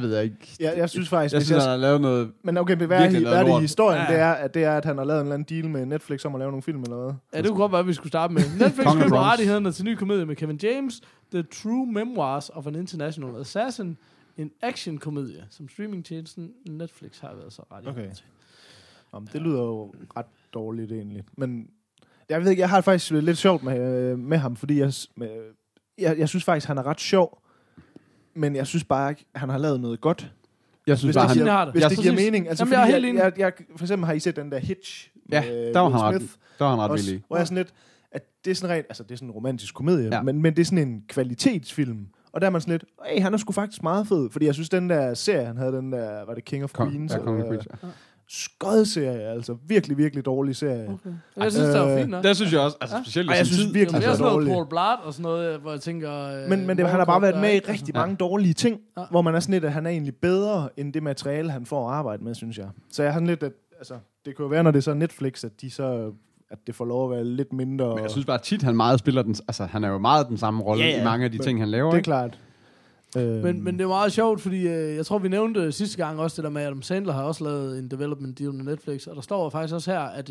ved jeg ikke. Jeg synes faktisk... Jeg synes, han har lavet noget... Men okay, hvad er det historien? Ja. Det er, at han har lavet en eller anden deal med Netflix om at lave nogle film eller hvad? Ja, det kunne godt være, at vi skulle starte med. Netflix køber rettighederne til ny komedie med Kevin James, The True Memoirs of an International Assassin, en action-komedie, som streamingtjenesten Netflix har været så ret i. Okay. Jamen, det lyder jo ret dårligt egentlig. Men jeg ved ikke, jeg har det faktisk lidt sjovt med ham, fordi jeg synes faktisk, han er ret sjov, men jeg synes bare ikke, han har lavet noget godt. Jeg synes bare, hvis det giver mening. Altså, jamen, jeg for eksempel har I set den der Hitch. Ja, der var han ret villig. Og jeg er sådan lidt, at det er sådan rent, altså det er sådan en romantisk komedie, men det er sådan en kvalitetsfilm. Og der er man sådan lidt, han er sgu faktisk meget fed. Fordi jeg synes, den der serie, han havde, den der, var det King of Queens? Ja, King of Queens. Skødserie, altså virkelig, virkelig dårlig serie. Okay. Jeg synes, det var fint nok. Det synes jeg også, altså specielt. Jeg synes virkelig, det var dårligt. Jeg har Paul Blart og sådan noget, hvor jeg tænker... men han har bare været med i rigtig mange dårlige ting, hvor man er sådan lidt, at han er egentlig bedre end det materiale, han får at arbejde med, synes jeg. Så jeg har sådan lidt, at altså, det kunne være, når det er så Netflix, at de så... at det får lov at være lidt mindre... Men jeg synes bare tit, han meget spiller den... Altså, han er jo meget den samme rolle i mange af de ting, han laver. Det er klart. Men det er meget sjovt, fordi jeg tror, vi nævnte sidste gang også det der med, at Adam Sandler har også lavet en development deal med Netflix, og der står faktisk også her, at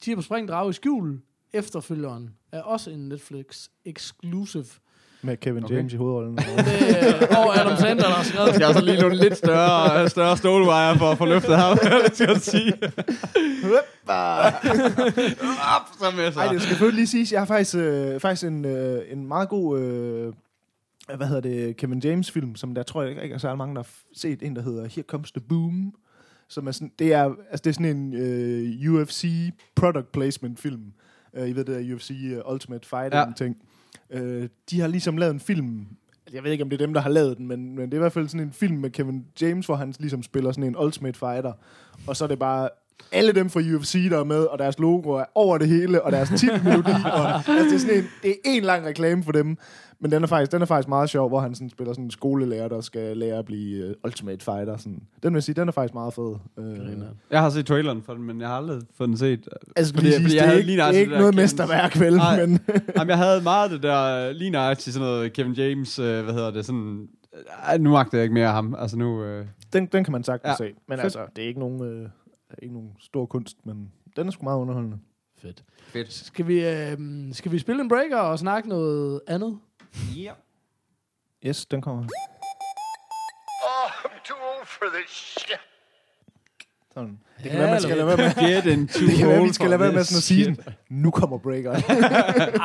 Tiger på Spring Drage i skjul, efterfølgeren, er også en Netflix exclusive. Med Kevin James i hovedrollen. Og Adam Sandler, der har skrevet. Skal jeg så lige nogle lidt større stålvejer for at få løftet ham? Det skal jeg sige. Ej, det skal selvfølgelig lige siges. Jeg har faktisk en meget god... Kevin James-film, som der tror jeg ikke er så mange, der har set. En, der hedder Here Comes the Boom. Som er sådan, det er sådan en UFC product placement-film. I ved det der UFC Ultimate Fighting-ting. Ja. De har ligesom lavet en film. Jeg ved ikke, om det er dem, der har lavet den, men det er i hvert fald sådan en film med Kevin James, hvor han ligesom spiller sådan en Ultimate Fighter. Og så er det bare... alle dem fra UFC, der er med, og deres logo er over det hele, og deres titelmelodi, og altså, det er en lang reklame for dem, men den er faktisk meget sjov, hvor han sådan spiller sådan en skolelærer, der skal lære at blive Ultimate Fighter. Sådan. Den vil jeg sige, den er faktisk meget fed. Jeg har set traileren for den, men jeg har aldrig fået den set. Altså, det er ikke noget mesterværk, vel? Nej, men jeg havde meget det der, lige nøjagtigt sådan noget Kevin James, sådan... nu magter jeg ikke mere af ham, altså nu... Den kan man sagtens se, men fedt. Altså, det er ikke nogen... ikke nogen stor kunst, men den er sgu meget underholdende. Fedt. Skal vi spille en breaker og snakke noget andet? Ja. Yeah. Yes, den kommer. Oh, I'm too old for this shit. Sådan. Det kan være, man skal lade være med. Sådan at sige, nu kommer breaker. Ej,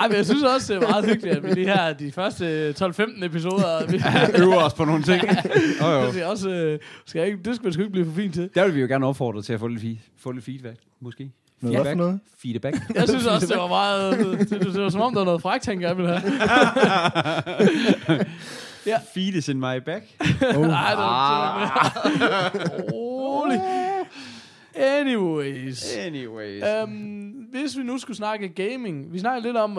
men jeg synes også, det er meget hyggeligt, at vi lige her, de første 12-15 episoder, vi øver os på nogle ting. Det skal man sgu ikke blive for fint til. Der vil vi jo gerne opfordre til at få lidt feedback, måske. Feedback. Jeg synes også, det var meget... Det var som om, der var noget fragtænker, jeg ville have. Ja. Feed is in my back. Anyways. Hvis vi nu skulle snakke gaming, vi snakker lidt om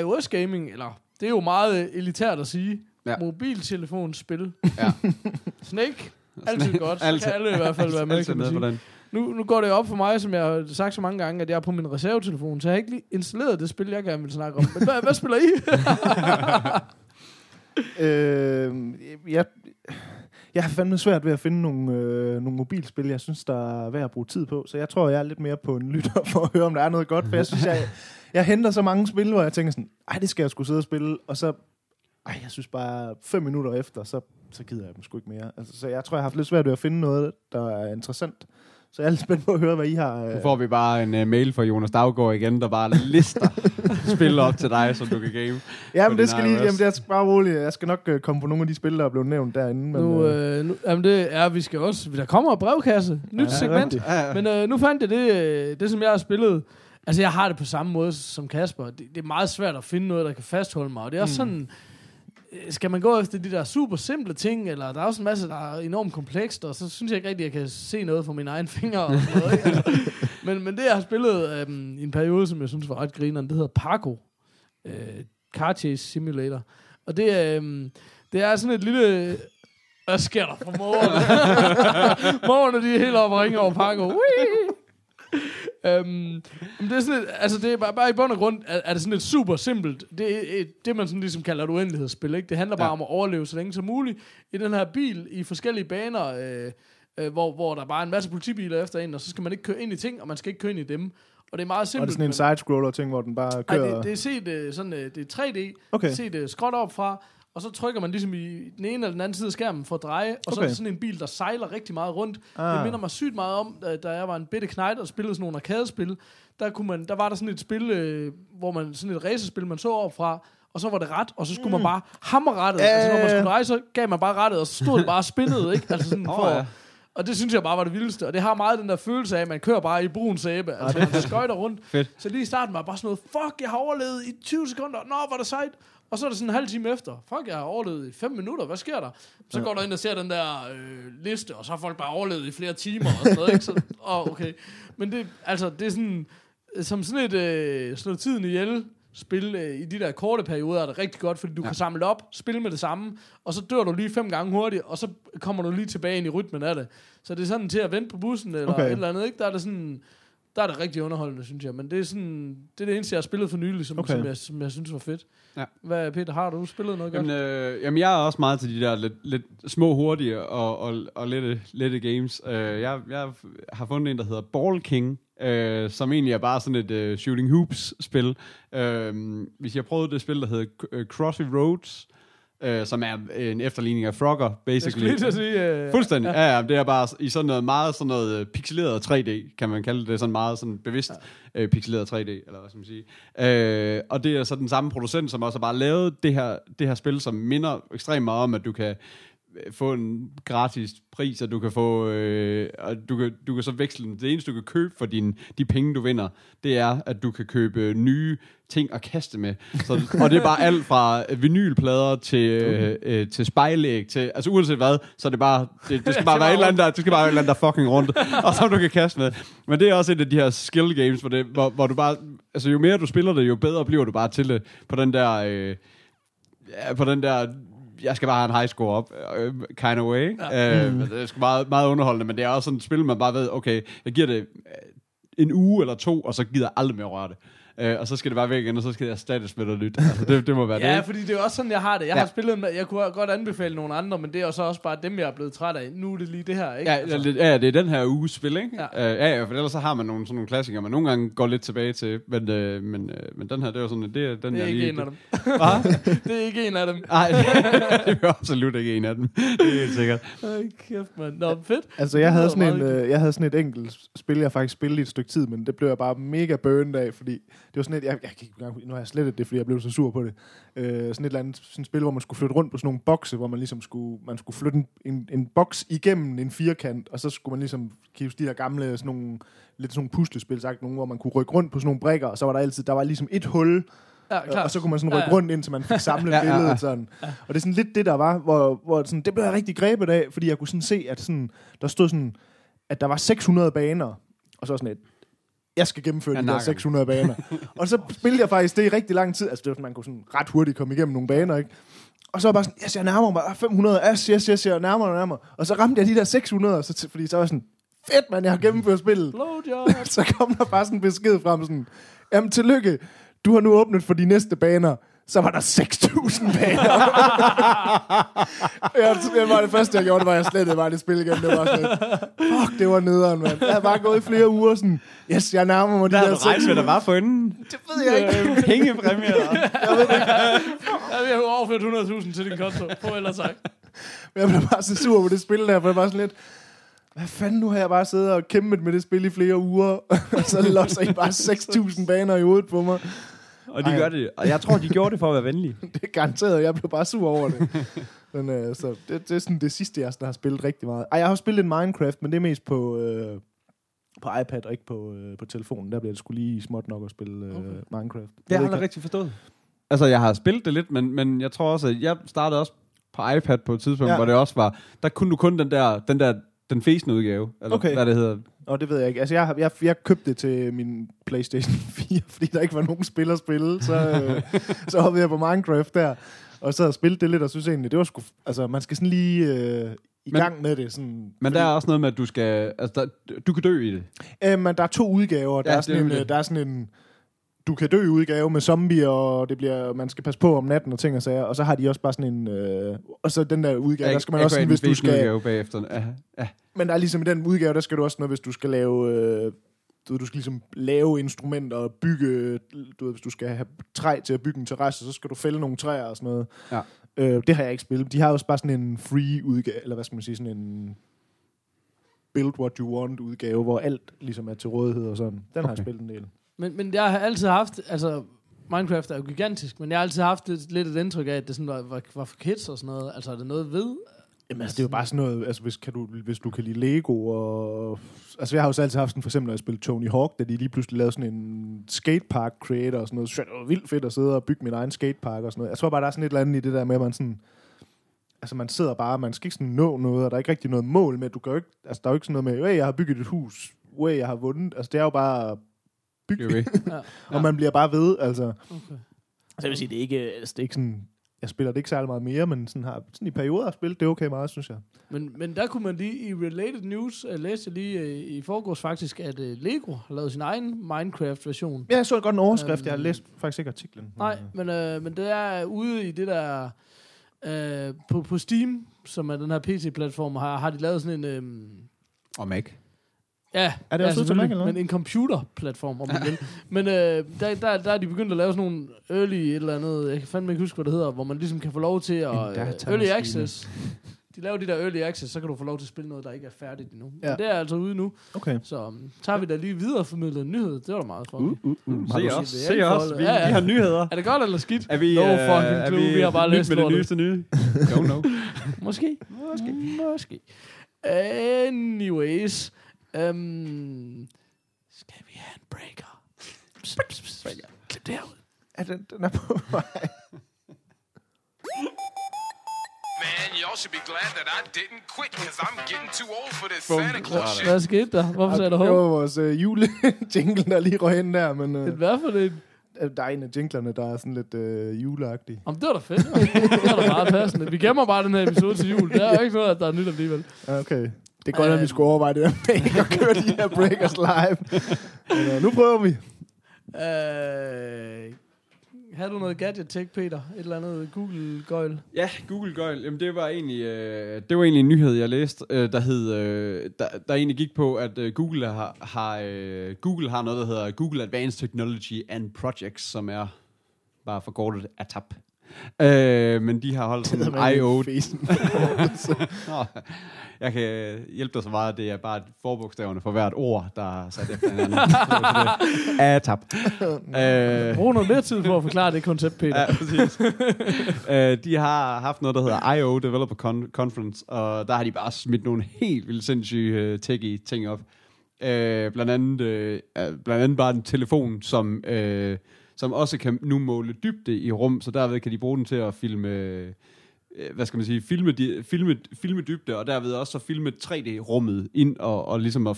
iOS gaming, eller det er jo meget elitært at sige, mobiltelefonspil. Ja. Snake, altid godt. Altid. Kan alle i hvert fald være med, kan man sige. Nu går det op for mig, som jeg har sagt så mange gange, at jeg er på min reservetelefon, så jeg har ikke lige installeret det spil, jeg gerne vil snakke om. Men hvad spiller I? Jeg har fandme svært ved at finde nogle mobilspil, jeg synes, der er værd at bruge tid på. Så jeg tror, jeg er lidt mere på en lytter for at høre, om der er noget godt. For jeg synes, jeg henter så mange spil, hvor jeg tænker sådan, ej, det skal jeg sgu sidde og spille. Og så, jeg synes bare 5 minutter efter, så gider jeg dem sgu ikke mere. Altså, så jeg tror, jeg har haft lidt svært ved at finde noget, der er interessant. Så jeg er lidt spændt på at høre, hvad I har... Nu får vi bare en mail fra Jonas Daggaard igen, der bare lister spil op til dig, som du kan game. Jamen, det er bare roligt. Jeg skal nok komme på nogle af de spil, der er blevet nævnt derinde. Men, vi skal også... Der kommer en brevkasse. Nyt segment. Ja. Men nu fandt jeg det, som jeg har spillet. Altså, jeg har det på samme måde som Kasper. Det er meget svært at finde noget, der kan fastholde mig. Og det er også sådan... Skal man gå efter de der super simple ting, eller der er også en masse, der er enormt komplekst, og så synes jeg ikke rigtigt, at jeg kan se noget fra mine egne fingre. Og noget, men det, jeg har spillet i en periode, som jeg synes var ret grineren, det hedder Parco. Car Chase Simulator. Og det er sådan et lille... Hvad sker der for morgerne? Morgerne, de er helt oppe og ringer over Parco. Det er sådan et, altså det er bare i bund og grund er det sådan et super simpelt, det man sådan ligesom kalder et uendelighedsspil, ikke? Det handler bare om at overleve så længe som muligt i den her bil i forskellige baner, hvor der bare er en masse politibiler efter en, og så skal man ikke køre ind i ting, og man skal ikke køre ind i dem. Og det er meget simpelt. Og det er sådan en side-scroller ting, hvor den bare kører. Nej, det er set sådan, det er 3D, okay. Set skråt op fra. Og så trykker man ligesom i den ene eller den anden side af skærmen for at dreje, og så er det sådan en bil, der sejler rigtig meget rundt. Ah. Det minder mig sygt meget om, da jeg var en bitte knejt og spillede sådan nogle arcade-spil. Der var der sådan et spil, hvor man sådan et racerspil, man så overfra, og så var det ret, og så skulle man bare hammer rattet. Altså når man skulle dreje, så gav man bare rattet, og så stod det bare spillet, ikke? Altså sådan Og det synes jeg bare var det vildeste. Og det har meget den der følelse af, at man kører bare i brun sæbe. Altså, man skøjter rundt. Fedt. Så lige i starten var bare sådan noget, fuck, jeg har overlevet i 20 sekunder. Nå, var det sejt. Og så er det sådan en halv time efter. Fuck, jeg har overlevet i 5 minutter. Hvad sker der? Så går der ind og ser den der liste, og så har folk bare overlevet i flere timer og sådan noget, ikke? Så, okay. Men det, altså, det er sådan... Som sådan et slå tiden ihjel spil i de der korte perioder, er det rigtig godt, fordi du kan samle op, spille med det samme, og så dør du lige 5 gange hurtigt, og så kommer du lige tilbage ind i rytmen af det. Så det er sådan til at vente på bussen, eller et eller andet, ikke? Der er det sådan... Der er det rigtig underholdende, synes jeg. Men det er sådan det eneste, jeg har spillet for nylig, som jeg synes var fedt. Ja. Hvad, Peter, har du spillet noget godt? Jamen, jeg er også meget til de der lidt små, hurtige og lette games. Jeg har fundet en, der hedder Ball King. som egentlig er bare sådan et shooting hoops-spil. Hvis jeg prøvede det spil, der hedder Crossy Roads, som er en efterligning af Frogger, basically. Jeg skulle sige, fuldstændig. Ja, det er bare i sådan noget meget sådan noget pixeleret 3D, kan man kalde det, sådan meget sådan bevidst pixeleret 3D, eller hvad skal man sige. Og det er så den samme producent, som også har bare lavet det her spil, som minder ekstremt meget om, at du kan få en gratis pris, og du kan få og du kan så veksle den. Det eneste, du kan købe for de penge, du vinder, det er, at du kan købe nye ting at kaste med. Så, og det er bare alt fra vinylplader til spejlæg, til, altså uanset hvad, så er det bare, det skal bare være et eller andet, der fucking rundt, og så du kan kaste med. Men det er også et af de her skill games, hvor du bare, altså jo mere du spiller det, jo bedre bliver du bare til det, på den der jeg skal bare have en high score op, kind of way. Ja. Det er sgu meget, meget underholdende, men det er også sådan et spil, man bare ved, okay, jeg giver det en uge eller to, og så gider jeg aldrig mere røre det. Og så skal det bare væk igen, og så skal jeg status med og lytte. Altså, det må være det. Ja, fordi det er også sådan, jeg har det. Jeg har spillet med, jeg kunne godt anbefale nogle andre, men det er jo så også bare dem, jeg er blevet træt af. Nu er det lige det her, ikke? Ja, altså. Ja det er den her uges spil, ikke? Ja. For ellers så har man nogle, sådan nogle klassikere, man nogle gange går lidt tilbage til, men den her, det er jo sådan, det er den her lige... Det er ikke en af dem. Nej, det er absolut ikke en af dem. Det er helt sikkert. Ej, kæft, mand. Nå, fedt. Altså, jeg havde sådan et enkelt spil, jeg faktisk spillede i et stykke tid, men det blev jeg bare mega burned af, fordi det var sådan et, nu har jeg slettet det, fordi jeg blev så sur på det. Sådan et eller andet sådan et spil, hvor man skulle flytte rundt på sådan nogle bokse, hvor man ligesom skulle flytte en boks igennem en firkant, og så skulle man ligesom kigge de der gamle, sådan nogle, lidt sådan nogle puslespil, hvor man kunne rykke rundt på sådan nogle brikker, og så var der altid, der var ligesom et hul, ja, og så kunne man sådan rykke rundt, indtil man fik samlet billedet. Sådan. Og det er sådan lidt det, der var, hvor sådan, det blev jeg rigtig grebet af, fordi jeg kunne sådan se, at sådan, der stod sådan, at der var 600 baner, og så sådan et, jeg skal gennemføre de der 600 baner. Og så spillede jeg faktisk det i rigtig lang tid. Altså, det var, man kunne sådan ret hurtigt komme igennem nogle baner, ikke? Og så var bare sådan, jeg nærmer mig 500, jeg nærmere. Og så ramte jeg de der 600, fordi så var sådan, fedt mand, jeg har gennemført spillet. Så kom der bare sådan en besked frem, sådan, jamen tillykke, du har nu åbnet for de næste baner. Så var der 6.000 baner. Det var det første, jeg gjorde, det var, jeg slettede bare det spil igen. Det var sådan, fuck, det var nederen, mand. Jeg havde bare gået i flere uger sådan, yes, jeg nærmer mig de der 6.000. Der havde regnet, hvad der var for inden. Det ved jeg ikke. Pengepræmier. Jeg ved ikke. Jeg har overført 100.000 til din konto. Prøv ellers tak. Men jeg blev bare så sur på det spil der, for det var sådan lidt, hvad fanden, nu har jeg bare siddet og kæmpet med det spil i flere uger, og så losser I bare 6.000 baner i hovedet på mig. Og de gør det. Og jeg tror, de gjorde det for at være venlige. Det er garanteret, jeg blev bare sur over det. Men, så det er sådan det sidste, jeg har spillet rigtig meget. Jeg har spillet Minecraft, men det er mest på iPad og ikke på telefonen. Der bliver det sgu lige småt nok at spille Minecraft. Det har jeg rigtig forstået. Altså, jeg har spillet det lidt, men jeg tror også, at jeg startede også på iPad på et tidspunkt, hvor det også var... Der kunne du kun den fæsende udgave, eller hvad det hedder. Og det ved jeg ikke. Altså, jeg købte det til min PlayStation 4, fordi der ikke var nogen spil at spille. Så hoppede jeg på Minecraft der, og så spillede det lidt, og synes egentlig, det var sgu... Altså, man skal sådan lige gang med det. Sådan, der er også noget med, at du skal... Altså, du kan dø i det. Men der er to udgaver. Du kan dø i udgave med zombier, og det bliver, man skal passe på om natten og ting og sager. Og så har de også bare sådan en... og så den der udgave, der skal man også sådan, hvis du skal... udgave bagefter. Ja. Men der er ligesom i den udgave, der skal du også noget, hvis du skal lave... du skal ligesom lave instrumenter og bygge... Du ved, hvis du skal have træ til at bygge en terrasse, så skal du fælde nogle træer og sådan noget. Ja. Det har jeg ikke spillet. De har også bare sådan en free udgave, eller hvad skal man sige, sådan en... build what you want udgave, hvor alt ligesom er til rådighed og sådan. Den har jeg spillet en del. Men jeg har altid haft, altså Minecraft er jo gigantisk, men jeg har altid haft lidt et indtryk af, at det sådan var for kids og sådan noget. Altså er det noget ved? Jamen altså, det er jo bare sådan noget, altså hvis du kan lide Lego og... Altså jeg har jo altid haft sådan, for eksempel når jeg spillede Tony Hawk, da de lige pludselig lavede sådan en skatepark creator og sådan noget. Så det var vildt fedt at sidde og bygge min egen skatepark og sådan noget. Jeg tror bare, der er sådan et eller andet i det der med, at man sådan... Altså man sidder bare, man skal ikke sådan nå noget, og der er ikke rigtig noget mål med, du gør ikke... Altså der er jo ikke sådan noget med, jeg har bygget et hus, jeg har vundet. Altså det er jo bare... Og man bliver bare ved, altså. Okay. Så jeg vil sige, det er ikke sådan, jeg spiller det ikke særlig meget mere, men sådan har sådan i perioder spillet det okay meget, synes jeg. Men der kunne man lige i Related News læse lige i forgårs faktisk, at Lego har lavet sin egen Minecraft-version. Ja, jeg så godt en overskrift, jeg har læst faktisk ikke artiklen. Nej, men det er ude i det der på Steam, som er den her PC-platform, har de lavet sådan en... Og Mac. Ja, er det også sådan, men en computerplatform, om man vil. Men der er de begyndt at lave sådan nogle early et eller andet, jeg kan fandme ikke huske, hvad det hedder, hvor man ligesom kan få lov til at... early access. De laver de der early access, så kan du få lov til at spille noget, der ikke er færdigt endnu. Ja. Men det er altså ude nu. Okay. Så tager vi da lige videreformidlet nyheder. Det var da meget fucking. Se os. Vi har nyheder. Er det godt eller skidt? Er vi, vi har bare læst med det nyeste nye? No. Måske. Anyways. Skal vi have en breaker? Breaker. Klip det herud. Ja, den er på vej. Man, y'all should be glad that I didn't quit, because I'm getting too old for this Santa Claus shit. Hvad skete der? Hvorfor sagde du hårdt? Det var vores julejingle, der lige røg ind der. Men, det er hvad for det? Der er en af jinglerne, der er sådan lidt juleagtig. Jamen, det var da fedt. Det var da meget passende. Vi gemmer bare den her episode til jul. Der er jo ikke noget, at der er nyt alligevel. Okay. Det er godt, at vi skulle overveje det der med at køre de her breakers live. Men, nu prøver vi. Havde du noget gadget-tech, Peter? Et eller andet Google-gøjl? Ja, Google-gøjl. Jamen, det var egentlig en nyhed, jeg læste, der hed... Der egentlig gik på, at Google har noget, der hedder Google Advanced Technology and Projects, som er bare forkortet ATAP. Men de har holdt sådan en I.O. Jeg kan hjælpe dig så meget, det er bare forbogstaverne for hvert ord, der er sat efter hinanden. ATAP. Brug noget mere tid for at forklare det koncept, Peter. Ja, præcis. De har haft noget, der hedder I.O. Developer Conference, og der har de bare smidt nogle helt vildt sindssyge techie ting op. Blandt andet bare en telefon, som også kan nu måle dybde i rum, så derved kan de bruge den til at filme dybde, og derved også så filme 3D-rummet ind og ligesom at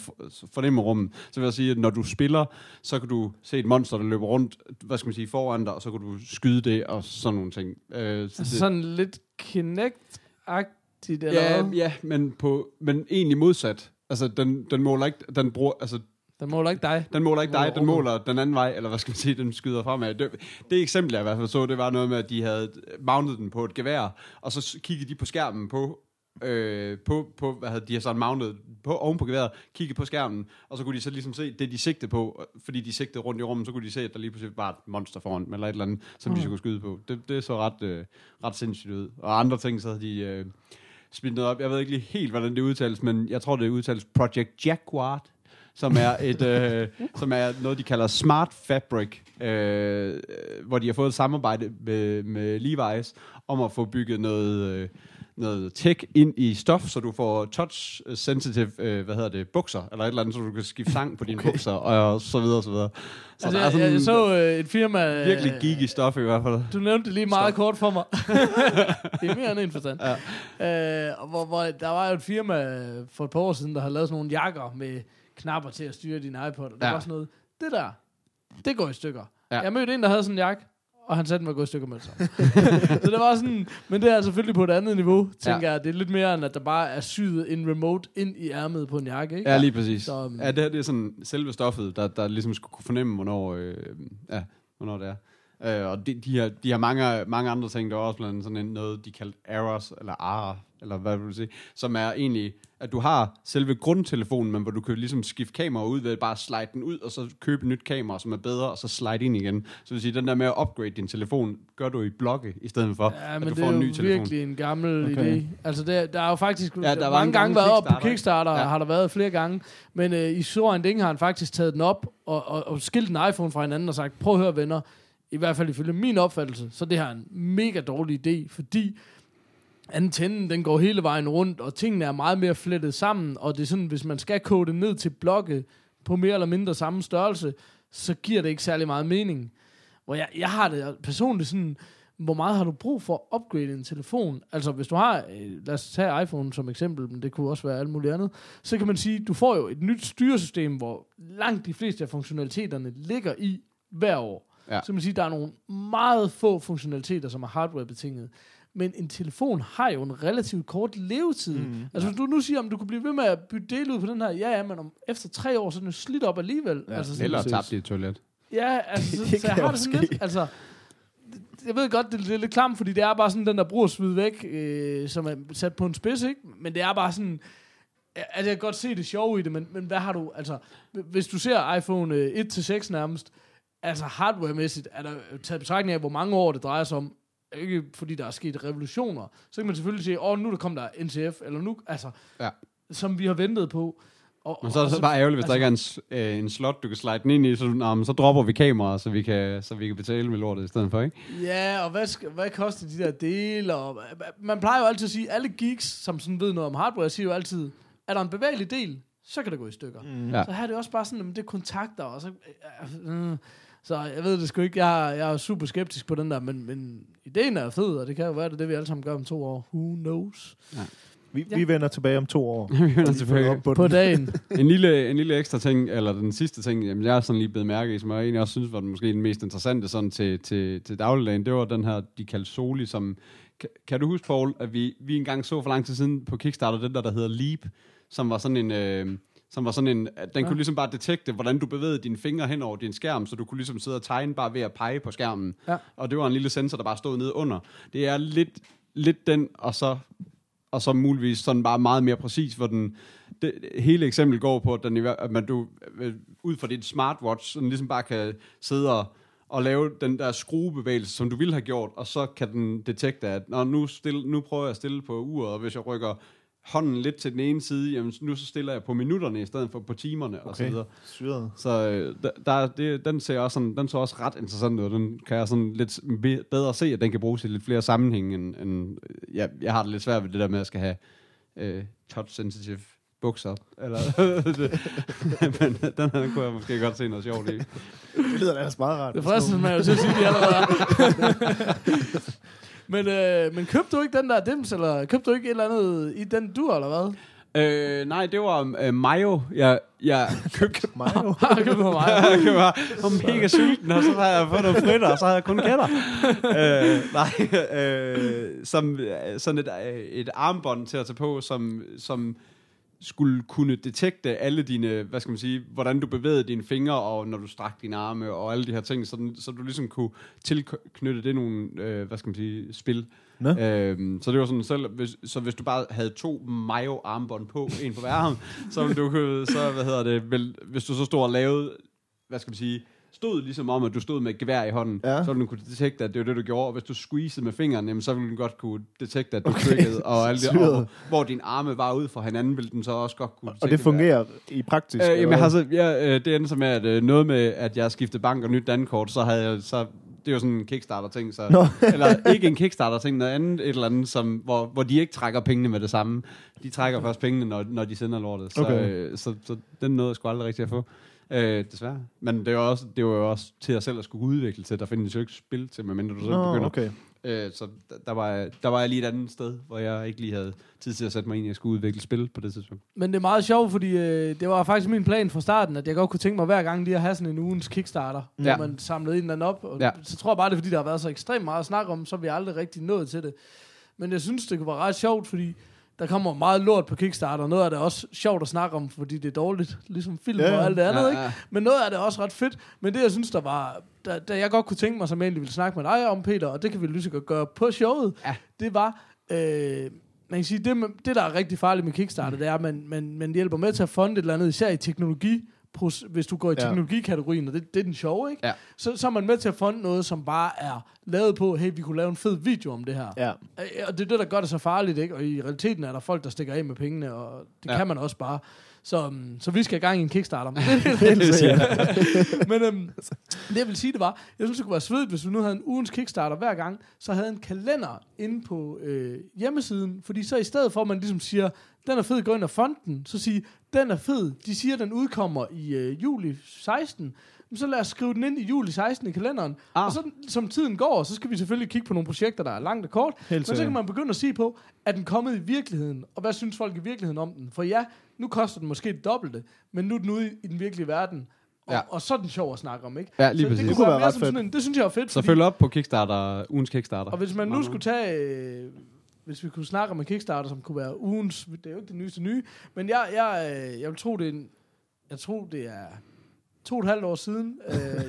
fornemme rummet. Så vil jeg sige, at når du spiller, så kan du se et monster, der løber rundt, foran dig, og så kan du skyde det og sådan nogle ting. Sådan lidt Kinect-agtigt, eller hvad? Ja, men egentlig modsat. Altså, den måler ikke, den bruger... Altså, den måler ikke dig. Den måler den anden vej, eller hvad skal man sige, den skyder fremad. Det eksempel, jeg i hvert fald så, det var noget med, at de havde mountet den på et gevær, og så kiggede de på skærmen på de har sådan mountet på, oven på geværet, kiggede på skærmen, og så kunne de så ligesom se det, de sigtede på, fordi de sigtede rundt i rummet, så kunne de se, at der lige pludselig var et monster foran dem, eller et eller andet, som de så kunne skyde på. Det så ret sindssygt ud. Og andre ting, så havde de... smidt noget op. Jeg ved ikke lige helt, hvordan det udtales, men jeg tror, det udtales Project Jacquard, som er noget, de kalder Smart Fabric, hvor de har fået et samarbejde med Levi's om at få bygget noget tech ind i stof, så du får touch-sensitive, bukser, eller et eller andet, så du kan skifte sang på dine bukser, og så videre, og så videre. Så altså, jeg så et firma... virkelig geeky stof i hvert fald. Du nævnte det lige meget kort for mig. Det er mere end en forstand. Ja. Hvor der var jo et firma for et par år siden, der havde lavet sådan nogle jakker med knapper til at styre din iPod, og det var sådan noget, det går i stykker. Ja. Jeg mødte en, der havde sådan en jakke, og han sagde, den var gået i stykker med sig. Så det var sådan, men det er selvfølgelig på et andet niveau, tænker jeg. Det er lidt mere, end at der bare er syet en remote ind i ærmet på en jakke, ikke? Ja, lige præcis. Så, det her, det er sådan selve stoffet, der ligesom skulle kunne fornemme, hvornår det er. Og de har mange andre ting, der også blandt sådan noget, de kalder errors, eller ARA, eller hvad vil du sige, som er egentlig, at du har selve grundtelefonen, men hvor du kan ligesom skifte kamera ud ved at bare slide den ud, og så købe et nyt kamera, som er bedre, og så slide ind igen. Så vil sige, den der med at upgrade din telefon, gør du i blokke, i stedet for, at du får en ny telefon. Ja, men det er virkelig en gammel idé. Altså, der er jo faktisk mange gange været op på Kickstarter, har der været flere gange, men i Soren Ding har han faktisk taget den op, og skilt en iPhone fra hinanden og sagt, prøv at høre venner, i hvert fald ifølge min opfattelse, så det her er en mega dårlig idé, fordi antennen, den går hele vejen rundt, og tingene er meget mere flettet sammen, og det er sådan, hvis man skal kode det ned til blokke på mere eller mindre samme størrelse, så giver det ikke særlig meget mening. Hvor jeg har det personligt sådan, hvor meget har du brug for at upgrade en telefon? Altså hvis du har, lad os tage iPhone som eksempel, men det kunne også være alt muligt andet, så kan man sige, du får jo et nyt styresystem, hvor langt de fleste af funktionaliteterne ligger i hver år. Ja. Så man siger, der er nogle meget få funktionaliteter, som er hardware-betinget. Men en telefon har jo en relativt kort levetid. Altså hvis du nu siger, om du kunne blive ved med at bytte del ud på den her, men efter 3 år, så er den slidt op alligevel. Ja. Altså, eller tabt i et toilet. Ja, altså, så jeg har det sådan lidt... Altså, jeg ved godt, det er lidt klamt, fordi det er bare sådan, den der bruger smid væk, som er sat på en spids, ikke? Men det er bare sådan... Altså, jeg kan godt se det sjove i det, men hvad har du, altså, hvis du ser iPhone 1-6 nærmest, altså hardwaremæssigt, er der taget betragtning af, hvor mange år det drejer sig om, ikke fordi der er sket revolutioner, så kan man selvfølgelig sige, nu der kom der NTF, eller nu, altså, ja, som vi har ventet på. Men så er det så bare ærgerligt, hvis altså, der ikke er en slot, du kan slide den ind i, så dropper vi kameraer, så vi kan betale med lortet i stedet for, ikke? Ja, og hvad koster de der dele? Og, man plejer jo altid at sige, alle geeks, som sådan ved noget om hardware, siger jo altid, er der en bevægelig del, så kan det gå i stykker. Mm. Ja. Så her er det også bare sådan, at det er kontakter, og så jeg ved det sgu ikke, jeg er super skeptisk på den der, men ideen er fed, og det kan jo være, det vi alle sammen gør om 2 år. Who knows? Ja. Vi vender tilbage om 2 år. Vi vender tilbage på dagen. en lille ekstra ting, eller den sidste ting, jamen jeg er sådan lige blevet mærke i, som jeg egentlig også synes var den måske den mest interessante sådan til dagligdagen, det var den her, de kaldte Soli, som... Kan du huske, Paul, at vi engang så for lang tid siden på Kickstarter, den der hedder Leap, som var sådan en... den kunne ligesom bare detekte, hvordan du bevægede dine fingre hen over din skærm, så du kunne ligesom sidde og tegne bare ved at pege på skærmen. Ja. Og det var en lille sensor, der bare stod nede under. Det er lidt den, og så muligvis sådan bare meget mere præcis, hvor det hele eksempel går på, at du ud fra dit smartwatch sådan ligesom bare kan sidde og lave den der skruebevægelse, som du ville have gjort, og så kan den detekte, at nu prøver jeg at stille på uret, og hvis jeg rykker hånden lidt til den ene side, jamen nu så stiller jeg på minutterne i stedet for på timerne, okay, og så videre. Syret. Så den så også ret interessant ud, og den kan jeg sådan lidt bedre se, at den kan bruges i lidt flere sammenhænge, end jeg har det lidt svært ved det der med, at jeg skal have touch-sensitive bukser, eller men den kunne jeg måske godt se noget sjovt i. Det lyder da altså meget rart. Det er fristende, man jo til at sige, de allerede. Men købte du ikke den der dims, eller købte du ikke et eller andet i den dur, eller hvad? Nej, det var mayo. Jeg købte mayo. Jeg købte mayo. Jeg var mega sulten, og så havde jeg fået nogle fritter, og så havde jeg kun kætter. Som sådan et armbånd til at tage på, som skulle kunne detekte alle dine, hvad skal man sige, hvordan du bevægede dine fingre, og når du strakte dine arme, og alle de her ting, så du ligesom kunne tilknytte det nogle, hvad skal man sige, spil. Så det var sådan selv, hvis du bare havde 2 Mayo-armbånd på, en på hver arm, så ville du kunne, hvis du så stod og lavede, hvad skal man sige, stod ligesom om, at du stod med et gevær i hånden, ja, så ville den kunne detekte, at det var det, du gjorde. Og hvis du squeezede med fingeren, jamen, så ville den godt kunne detekte, at du trykkede, og alt det, og hvor dine arme var ud fra hinanden, ville den så også godt kunne detekte. Og det fungerer i praktisk? Det endte så med, at noget med, at jeg skiftede bank og nyt dankort, så havde jeg... det er jo sådan en Kickstarter-ting, så, eller ikke en Kickstarter-ting, noget andet, et eller andet, som, hvor de ikke trækker pengene med det samme. De trækker først pengene, når de sender lortet. Så, okay, så den nåede jeg sgu aldrig rigtig at få. Desværre. Men det var jo også til at selv at skulle udvikle til, der findes jo ikke spil til, medmindre du selv begynder. Okay. Så der var jeg lige et andet sted, hvor jeg ikke lige havde tid til at sætte mig ind, at jeg skulle udvikle spil på det tidspunkt. Men det er meget sjovt, fordi det var faktisk min plan fra starten, at jeg godt kunne tænke mig hver gang lige at have sådan en ugens Kickstarter, hvor man samlede en eller anden op. Og så tror jeg bare, det er, fordi der har været så ekstremt meget at snakke om, så vi aldrig rigtig nået til det. Men jeg synes, det kunne være ret sjovt, fordi der kommer meget lort på Kickstarter. Noget af det er også sjovt at snakke om, fordi det er dårligt. Ligesom film og alt det andet, ikke? Men noget af det er også ret fedt. Men det, jeg synes, der var... Da jeg godt kunne tænke mig, som jeg egentlig ville snakke med dig om, Peter, og det kan vi lige så godt gøre på showet, det var... man kan sige, det der er rigtig farligt med Kickstarter, det er, at man hjælper med til at funde et eller andet, især i teknologi. Hvis du går i teknologikategorien, og det er den sjove, ikke? Ja. Så er man med til at funde noget, som bare er lavet på, hey, vi kunne lave en fed video om det her. Ja. Og det er det, der gør det så farligt, ikke? Og i realiteten er der folk, der stikker af med pengene, og det kan man også bare. Så vi skal i gang i en Kickstarter. Men det jeg vil sige, det var, jeg synes, det kunne være svedigt, hvis vi nu havde en ugens Kickstarter hver gang, så havde en kalender inde på hjemmesiden, fordi så i stedet for, at man ligesom siger, den er fed, gå ind og fund den, så sige, den er fed, de siger, den udkommer i juli 16, så lad os skrive den ind i juli 16 i kalenderen, og så som tiden går, så skal vi selvfølgelig kigge på nogle projekter, der er langt og kort, men så kan man begynde at se på, er den kommet i virkeligheden, og hvad synes folk i virkeligheden om den, for nu koster den måske det dobbelte, men nu er den ude i den virkelige verden, og så er den sjov at snakke om, ikke? Ja, lige præcis. Det kunne være ret fedt. Det synes jeg er fedt. Så følg op på Kickstarter, ugens Kickstarter. Og hvis man nu skulle tage... hvis vi kunne snakke om en Kickstarter, som kunne være ugens... Det er jo ikke det nyeste nye, men jeg vil tro, det er 2,5 år siden.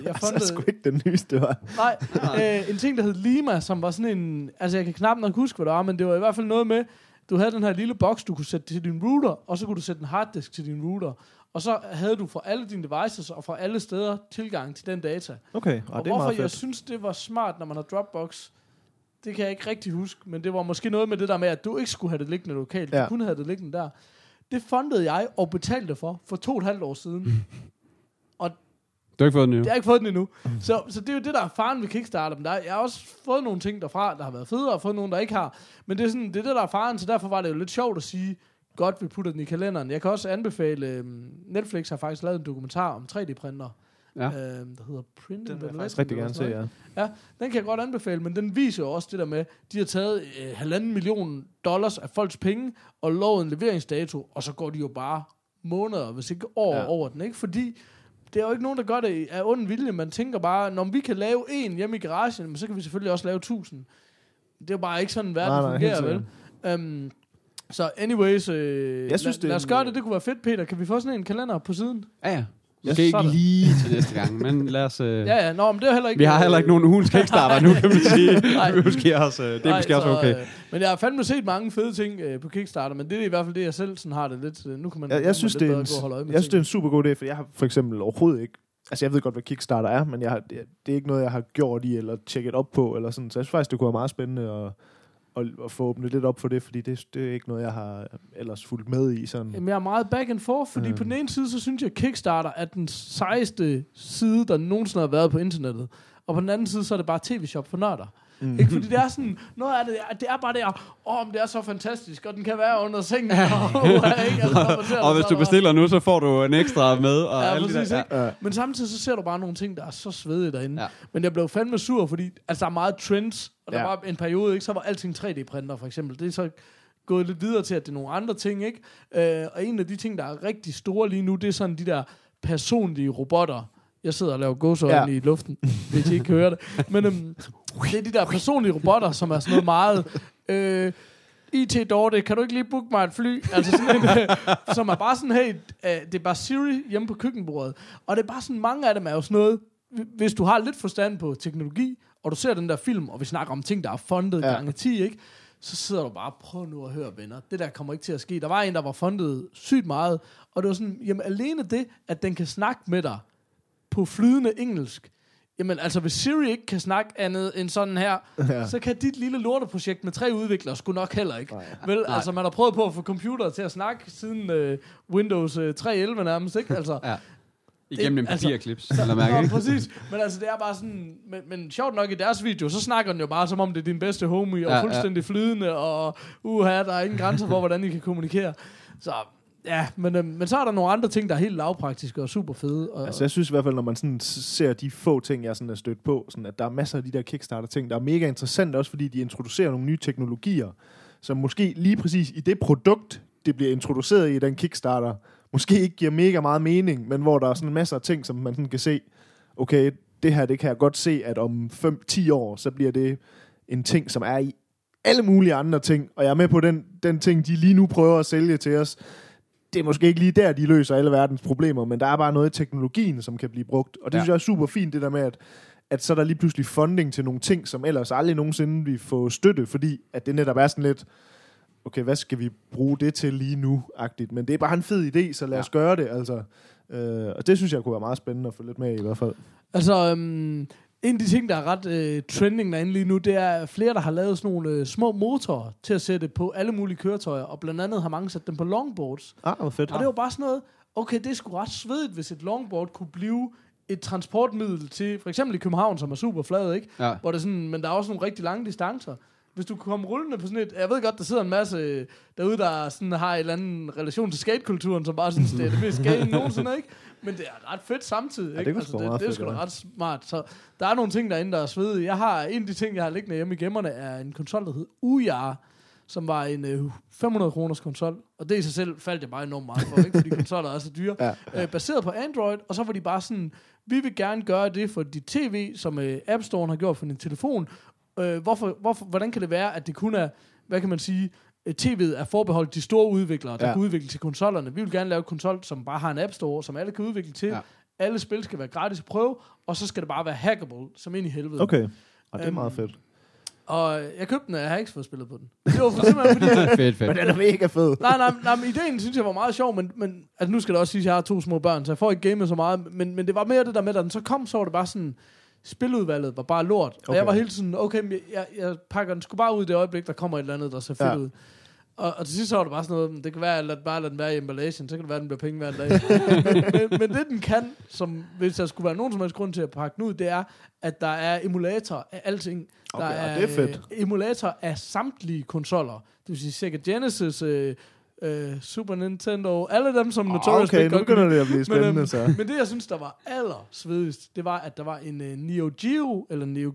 Jeg fundede... Så sgu ikke den nyeste, var. Nej, en ting, der hed Lima, som var sådan en... Altså, jeg kan knap nok huske, hvad det var, men det var i hvert fald noget med... Du havde den her lille boks, du kunne sætte til din router, og så kunne du sætte en harddisk til din router. Og så havde du fra alle dine devices og fra alle steder tilgang til den data. Okay, og det er hvorfor jeg synes, det var smart, når man har Dropbox, det kan jeg ikke rigtig huske, men det var måske noget med det der med, at du ikke skulle have det liggende lokalt, ja. Du kunne have det liggende der. Det fundede jeg og betalte for 2,5 år siden. Og du har ikke fået den endnu. Jeg har ikke fået den endnu. Så det er jo det, der er faren ved Kickstarter. Men jeg har også fået nogle ting derfra, der har været federe, og fået nogle, der ikke har. Men det er sådan, det er det, der er faren, så derfor var det jo lidt sjovt at sige, godt, vi putter den i kalenderen. Jeg kan også anbefale, Netflix har faktisk lavet en dokumentar om 3D-printer. Ja. Der hedder Printing. Den vil jeg faktisk rigtig gerne se, ja. Ja, den kan jeg godt anbefale, men den viser jo også det der med, de har taget $1,5 million af folks penge, og lovet en leveringsdato, og så går de jo bare måneder, hvis ikke år over den, ikke? Fordi det er jo ikke nogen, der gør det af ond vilje. Man tænker bare, når vi kan lave en hjemme i garagen, men så kan vi selvfølgelig også lave 1,000. Det er jo bare ikke sådan, verden fungerer, vel? Så anyways, lad os gøre det. Det kunne være fedt, Peter. Kan vi få sådan en kalender på siden? Ja. Jeg skal ikke lige til næste gang, men lad os... Ja, nå, men det er heller ikke... Vi har heller ikke nogen hulens Kickstarter nu, kan man sige. Det er måske også okay. Men jeg har fandme set mange fede ting på Kickstarter, men det er i hvert fald det, jeg selv sådan har det lidt... Nu kan man, jeg synes, det er en super god idé, for jeg har for eksempel overhovedet ikke... Altså, jeg ved godt, hvad Kickstarter er, men det er ikke noget, jeg har gjort i, eller tjekket op på, eller sådan. Så jeg synes faktisk, det kunne være meget spændende at få åbnet lidt op for det, fordi det er ikke noget, jeg har ellers fulgt med i. Sådan. Jamen, jeg er meget back and forth, fordi på den ene side, så synes jeg, at Kickstarter er den sejeste side, der nogensinde har været på internettet. Og på den anden side, så er det bare tv-shop for nørder. Mm. Ikke? Fordi det er sådan, noget af det er bare det, det er så fantastisk, og den kan være under sengen. Og hvis du bestiller nu, så får du en ekstra med. Og ja, alle præcis, de der. Ja. Men samtidig, så ser du bare nogle ting, der er så svedige derinde. Ja. Men jeg blev fandme sur, fordi altså, der er meget trends, og der var en periode, ikke, så var alting 3D-printer, for eksempel. Det er så gået lidt videre til, at det er nogle andre ting, ikke? Og en af de ting, der er rigtig store lige nu, det er sådan de der personlige robotter. Jeg sidder og laver gåseøjne i luften, hvis I ikke hører det. Men det er de der personlige robotter, som er sådan noget meget... IT-Dorte, kan du ikke lige booke mig et fly? Altså sådan en, som er bare sådan, hey, det er bare Siri hjemme på køkkenbordet. Og det er bare sådan, mange af dem er jo sådan noget... Hvis du har lidt forstand på teknologi, og du ser den der film, og vi snakker om ting, der er fundet gange 10, ikke? Så sidder du bare, prøv nu at høre, venner. Det der kommer ikke til at ske. Der var en, der var fundet sygt meget, og det var sådan, jamen alene det, at den kan snakke med dig, på flydende engelsk. Jamen, altså, hvis Siri ikke kan snakke andet end sådan her, så kan dit lille lorteprojekt med 3 udviklere sgu nok heller ikke. Vel, altså, man har prøvet på at få computere til at snakke siden Windows 3.11 nærmest, ikke? Altså, igennem en papirklips. Altså, ja, præcis. Men altså, det er bare sådan... Men sjovt nok i deres video, så snakker den jo bare, som om det er din bedste homie, og fuldstændig flydende, og der er ingen grænser for, hvordan I kan kommunikere. Så... Ja, men så er der nogle andre ting, der er helt lavpraktiske og super fede. Og altså jeg synes i hvert fald, når man sådan ser de få ting, jeg sådan er stødt på, sådan at der er masser af de der Kickstarter-ting, der er mega interessante, også fordi de introducerer nogle nye teknologier, som måske lige præcis i det produkt, det bliver introduceret i den Kickstarter, måske ikke giver mega meget mening, men hvor der er sådan masser af ting, som man sådan kan se, okay, det her, det kan jeg godt se, at om 5-10 år, så bliver det en ting, som er i alle mulige andre ting, og jeg er med på den ting, de lige nu prøver at sælge til os. Det er måske ikke lige der, de løser alle verdens problemer, men der er bare noget i teknologien, som kan blive brugt. Og det synes jeg er super fint, det der med, at så er der lige pludselig funding til nogle ting, som ellers aldrig nogensinde vi får støtte, fordi at det netop er sådan lidt, okay, hvad skal vi bruge det til lige nu-agtigt? Men det er bare en fed idé, så lad os gøre det. Altså. Og det synes jeg kunne være meget spændende at få lidt med i hvert fald. Altså, en af de ting, der er ret trending derinde lige nu, det er flere, der har lavet sådan nogle små motorer til at sætte på alle mulige køretøjer, og blandt andet har mange sat dem på longboards. Hvor fedt. Og det var bare sådan noget, okay, det er sgu ret svedigt, hvis et longboard kunne blive et transportmiddel til, for eksempel i København, som er super flad, ikke? Ja. Hvor det sådan, men der er også nogle rigtig lange distancer. Hvis du kunne komme rullende på sådan et... Jeg ved godt, der sidder en masse derude, der sådan har en eller anden relation til skatekulturen, som bare synes, det er det mest skate nogensinde, ikke? Men det er ret fedt samtidig, ikke? Ja, det er sgu da ret smart. Så der er nogle ting, derinde, der er svedige. Jeg har en af de ting, jeg har liggende hjemme i gemmerne, er en konsol, der hed Ujar, som var en 500 kroners konsol. Og det i sig selv faldt jeg bare enormt meget for, ikke? Fordi konsoller er så dyre. Baseret på Android, og så var de bare sådan, vi vil gerne gøre det for dit tv, som App Store'en har gjort for din telefon. Hvordan kan det være, at det kun er, hvad kan man sige, tv'et er forbeholdt de store udviklere, der kan udvikle til konsollerne. Vi vil gerne lave et konsol, som bare har en App Store, som alle kan udvikle til. Alle spil skal være gratis at prøve, og så skal det bare være hackable, som ind i helvede. Okay, og det er meget fedt. Og jeg købte den, og jeg har ikke fået spillet på den. Det var for simpelthen fordi... fedt. Men den er mega fed. Nej, men ideen synes jeg var meget sjov, men altså, nu skal det også sige, at jeg har 2 små børn, så jeg får ikke gamet så meget, men det var mere det der med, at den så kom, så var det bare sådan... Spiludvalget var bare lort. Okay. Og jeg var hele tiden, okay, jeg pakker den sgu bare ud i det øjeblik, der kommer et eller andet, der ser fedt ud. Og til sidst så var det bare sådan noget, det kan være, at jeg bare lader den være i emballagen, så kan det være, at den bliver penge hver dag. men det, den kan, som, hvis der skulle være nogen som helst grund til at pakke den ud, det er, at der er emulator af alting. Okay, der er, det er fedt. Emulator af samtlige konsoller. Det vil sige Sega Genesis, Super Nintendo, alle dem, som Notorious Big Dog. Okay, nu begynder det at blive spændende, så. Men det, jeg synes, der var allersvedigst, det var, at der var en Neo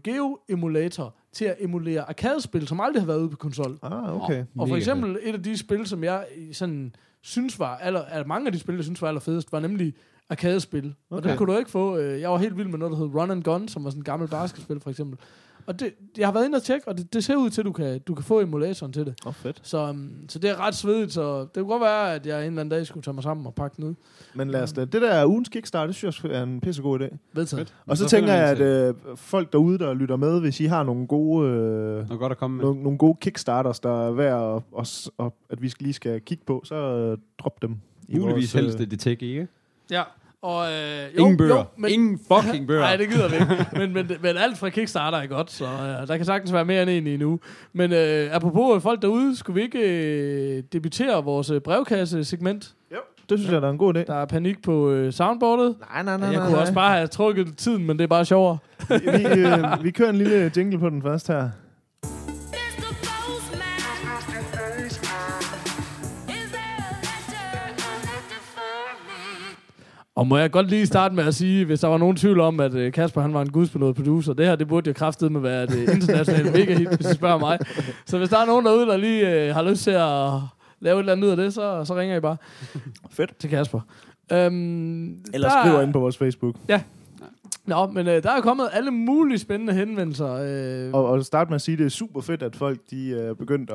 Geo emulator til at emulere arkadespil, som aldrig har været ude på konsol. Okay. Og for eksempel et af de spil, som jeg sådan synes var mange af de spil, jeg synes var allerfedest, var nemlig arkadespil. Okay. Og det kunne du ikke få. Jeg var helt vild med noget, der hed Run and Gun, som var sådan et gammelt basketspil, for eksempel. Og det, jeg har været inde og tjekke, og det ser ud til, at du kan få emulatoren til det. Fedt. Så det er ret svedigt, så det kunne godt være, at jeg en eller anden dag skulle tage mig sammen og pakke den ud. Men lad os det der ugens Kickstarter, det synes jeg er en pissegod idé. Vedtaget. Og så tænker jeg, at folk derude, der lytter med, hvis I har nogle gode, nogle gode Kickstarters, der er værd at vi lige skal kigge på, så drop dem. Muligvis helst det tech, ikke? Ja. Og, ingen bøger. Ingen fucking bøger. Nej, det gider vi ikke. Men alt fra Kickstarter er godt, så der kan sagtens være mere end en endnu. Men apropos folk derude, skulle vi ikke debutere vores brevkasse-segment? Jo, det synes jeg, der er en god idé. Der er panik på soundboardet. Nej. Jeg kunne også bare have trukket tiden, men det er bare sjovere. Vi kører en lille jingle på den først her. Og må jeg godt lige starte med at sige, hvis der var nogen tvivl om, at Kasper han var en gudsbenået producer, det her, det burde jo kraftedeme være et internationalt mega-hit, hvis I spørger mig. Så hvis der er nogen derude, der lige har lyst til at lave et eller andet ud af det, så ringer I bare. Fedt. Til Kasper. Eller skriver ind på vores Facebook. Ja. Nå, men der er kommet alle mulige spændende henvendelser. Og starte med at sige, det er super fedt, at folk de begyndt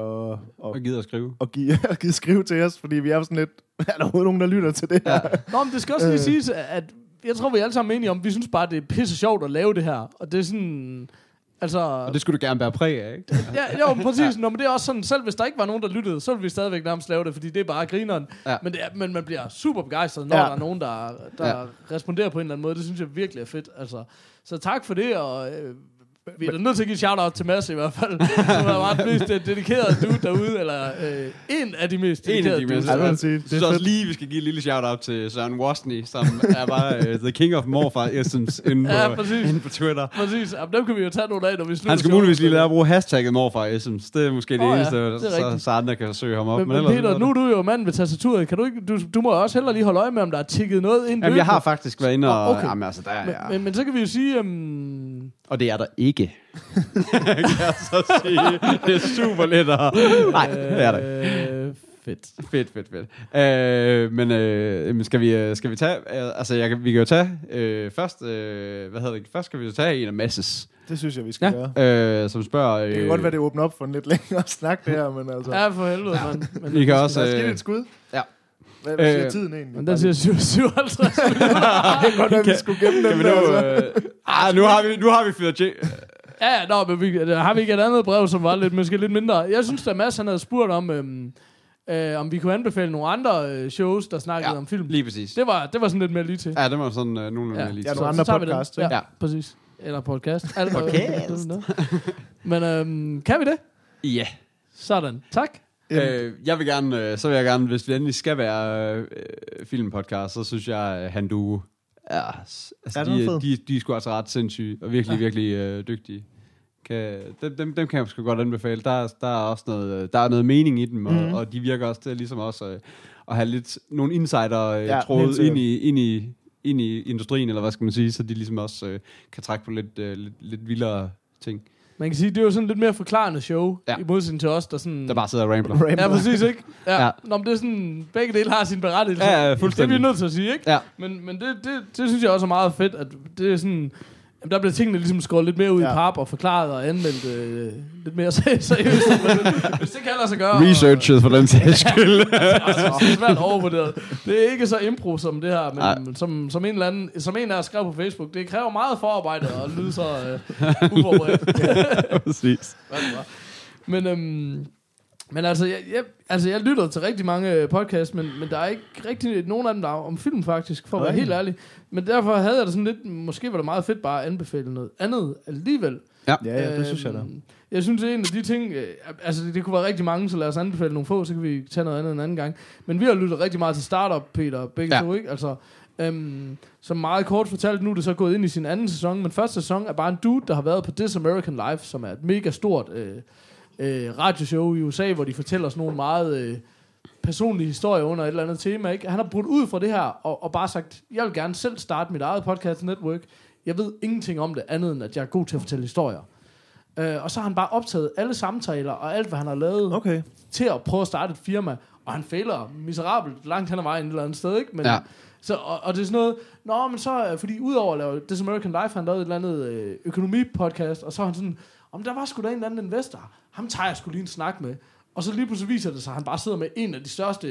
at gider at skrive. Og gider skrive til os, fordi vi er sådan lidt... Er der overhovedet nogen, der lytter til det her? Nå, men det skal også lige siges, at jeg tror, vi er alle sammen enige om, vi synes bare, det er pisse sjovt at lave det her. Og det er sådan... Altså, og det skulle du gerne bære præg af, ikke? Ja, jo, præcis. Ja. Nå, men det er også sådan, selv hvis der ikke var nogen, der lyttede, så ville vi stadigvæk nærmest lave det, fordi det er bare grineren. Ja. Men man bliver super begejstret, når der er nogen, der responderer på en eller anden måde. Det synes jeg virkelig er fedt. Altså. Så tak for det, og vi er da nødt til at give et shout-out til Mads i hvert fald. Som er ret mest dedikeret dude derude, eller en af de mest dedikerede dude. Jeg synes også lige, vi skal give et lille shout-out til Søren Wozny, som er bare the king of Morfars essence inde på Twitter. Præcis. Jamen, dem kan vi jo tage nogle af, når vi slutter. Han skal muligvis lige lære at bruge hashtagget Morfars essence. Det er måske det eneste, så andre kan søge ham op. Men Peter, nu er du jo manden ved tastaturet. Kan du ikke, du må også heller lige holde øje med, om der er tikket noget ind. Jamen, jeg har faktisk været inde og... Okay. Jamen, altså, der er... Men så kan vi jo sige... Og det er der ikke. Kan jeg så sige. Det er super lidt. Nej, det er der ikke. Fedt. Men skal vi tage... Altså, vi kan jo tage... Først skal vi jo tage en af Masses. Det synes jeg, vi skal gøre. Som spørger... Det kan godt være, det åbner op for en lidt længere snak, det her, men altså... Ja, for helvede, man. Vi kan også... Der skal et skud. Ja. Hvad siger tiden egentlig? Men der siger 57 minutter. Det er godt, at vi skulle gemme dem der. Nu har vi fyret J. Men har vi ikke et andet brev, som var måske lidt mindre? Jeg synes, der Mads han havde spurgt om, om vi kunne anbefale nogle andre shows, der snakkede om film. Lige præcis. Det var sådan lidt mere lige til. Ja, det var sådan nogenlunde mere lige til. Ja, nogle andre podcast. Ja, præcis. Eller podcast. Podcast. Men kan vi det? Ja. Sådan. Tak. Jeg vil gerne, hvis vi endelig skal være filmpodcast, så synes jeg, han du altså, de er sgu altså ret sindssyge og virkelig dygtige. Dem kan jeg sgu godt anbefale. Der er også noget mening i dem, og de virker også til ligesom også at have lidt nogle insider-tråd ind i industrien, eller hvad skal man sige, så de ligesom også kan trække på lidt vildere ting. Man kan sige, det er jo sådan lidt mere forklarende show, i modsætning til os, der sådan... Der bare sidder og rambler. Ja, præcis, ikke? Ja. Ja. Nå, men det er sådan... Begge dele har sin berettigelse. Ja, fuldstændig. Det er vi nødt til at sige, ikke? Ja. Men det synes jeg også er meget fedt, at det er sådan... Jamen, der blev tingene ligesom skåret lidt mere ud i pap og forklaret og anmeldt lidt mere seriøst. Hvis det kan lade sig gøre. Researchet for den sags skyld. Altså, det er svært overvurderet. Det er ikke så impro som det her, men som en eller anden, som en der skrev på Facebook, det kræver meget forarbejde og lyde så uforberedt. Ja, præcis. Men altså, jeg lytter til rigtig mange podcasts, men der er ikke rigtig nogen af dem, der er om film faktisk, for at være helt ærlig. Men derfor havde jeg det sådan lidt, måske var det meget fedt bare at anbefale noget andet alligevel. Ja, det synes jeg da. Jeg synes, det er en af de ting, altså det kunne være rigtig mange, så lad os anbefale nogle få, så kan vi tage noget andet en anden gang. Men vi har lyttet rigtig meget til Startup, Peter, begge to, ikke? Altså, som meget kort fortalt, nu er det så gået ind i sin anden sæson, men første sæson er bare en dude, der har været på This American Life, som er et mega stort... radioshow i USA, hvor de fortæller sådan nogle meget personlige historier under et eller andet tema, ikke? Han har brudt ud fra det her og bare sagt, jeg vil gerne selv starte mit eget podcast network. Jeg ved ingenting om det andet end, at jeg er god til at fortælle historier. Og så har han bare optaget alle samtaler og alt, hvad han har lavet til at prøve at starte et firma. Og han fejler miserabelt langt hen ad vejen et eller andet sted, ikke? Men, så, og det er sådan noget, nå, men så, fordi udover at lave This American Life, han lavede et eller andet økonomipodcast, og så har han sådan, om der var sgu da en eller anden investor. Ham tager jeg sgu lige en snak med. Og så lige pludselig viser det sig, at han bare sidder med en af de største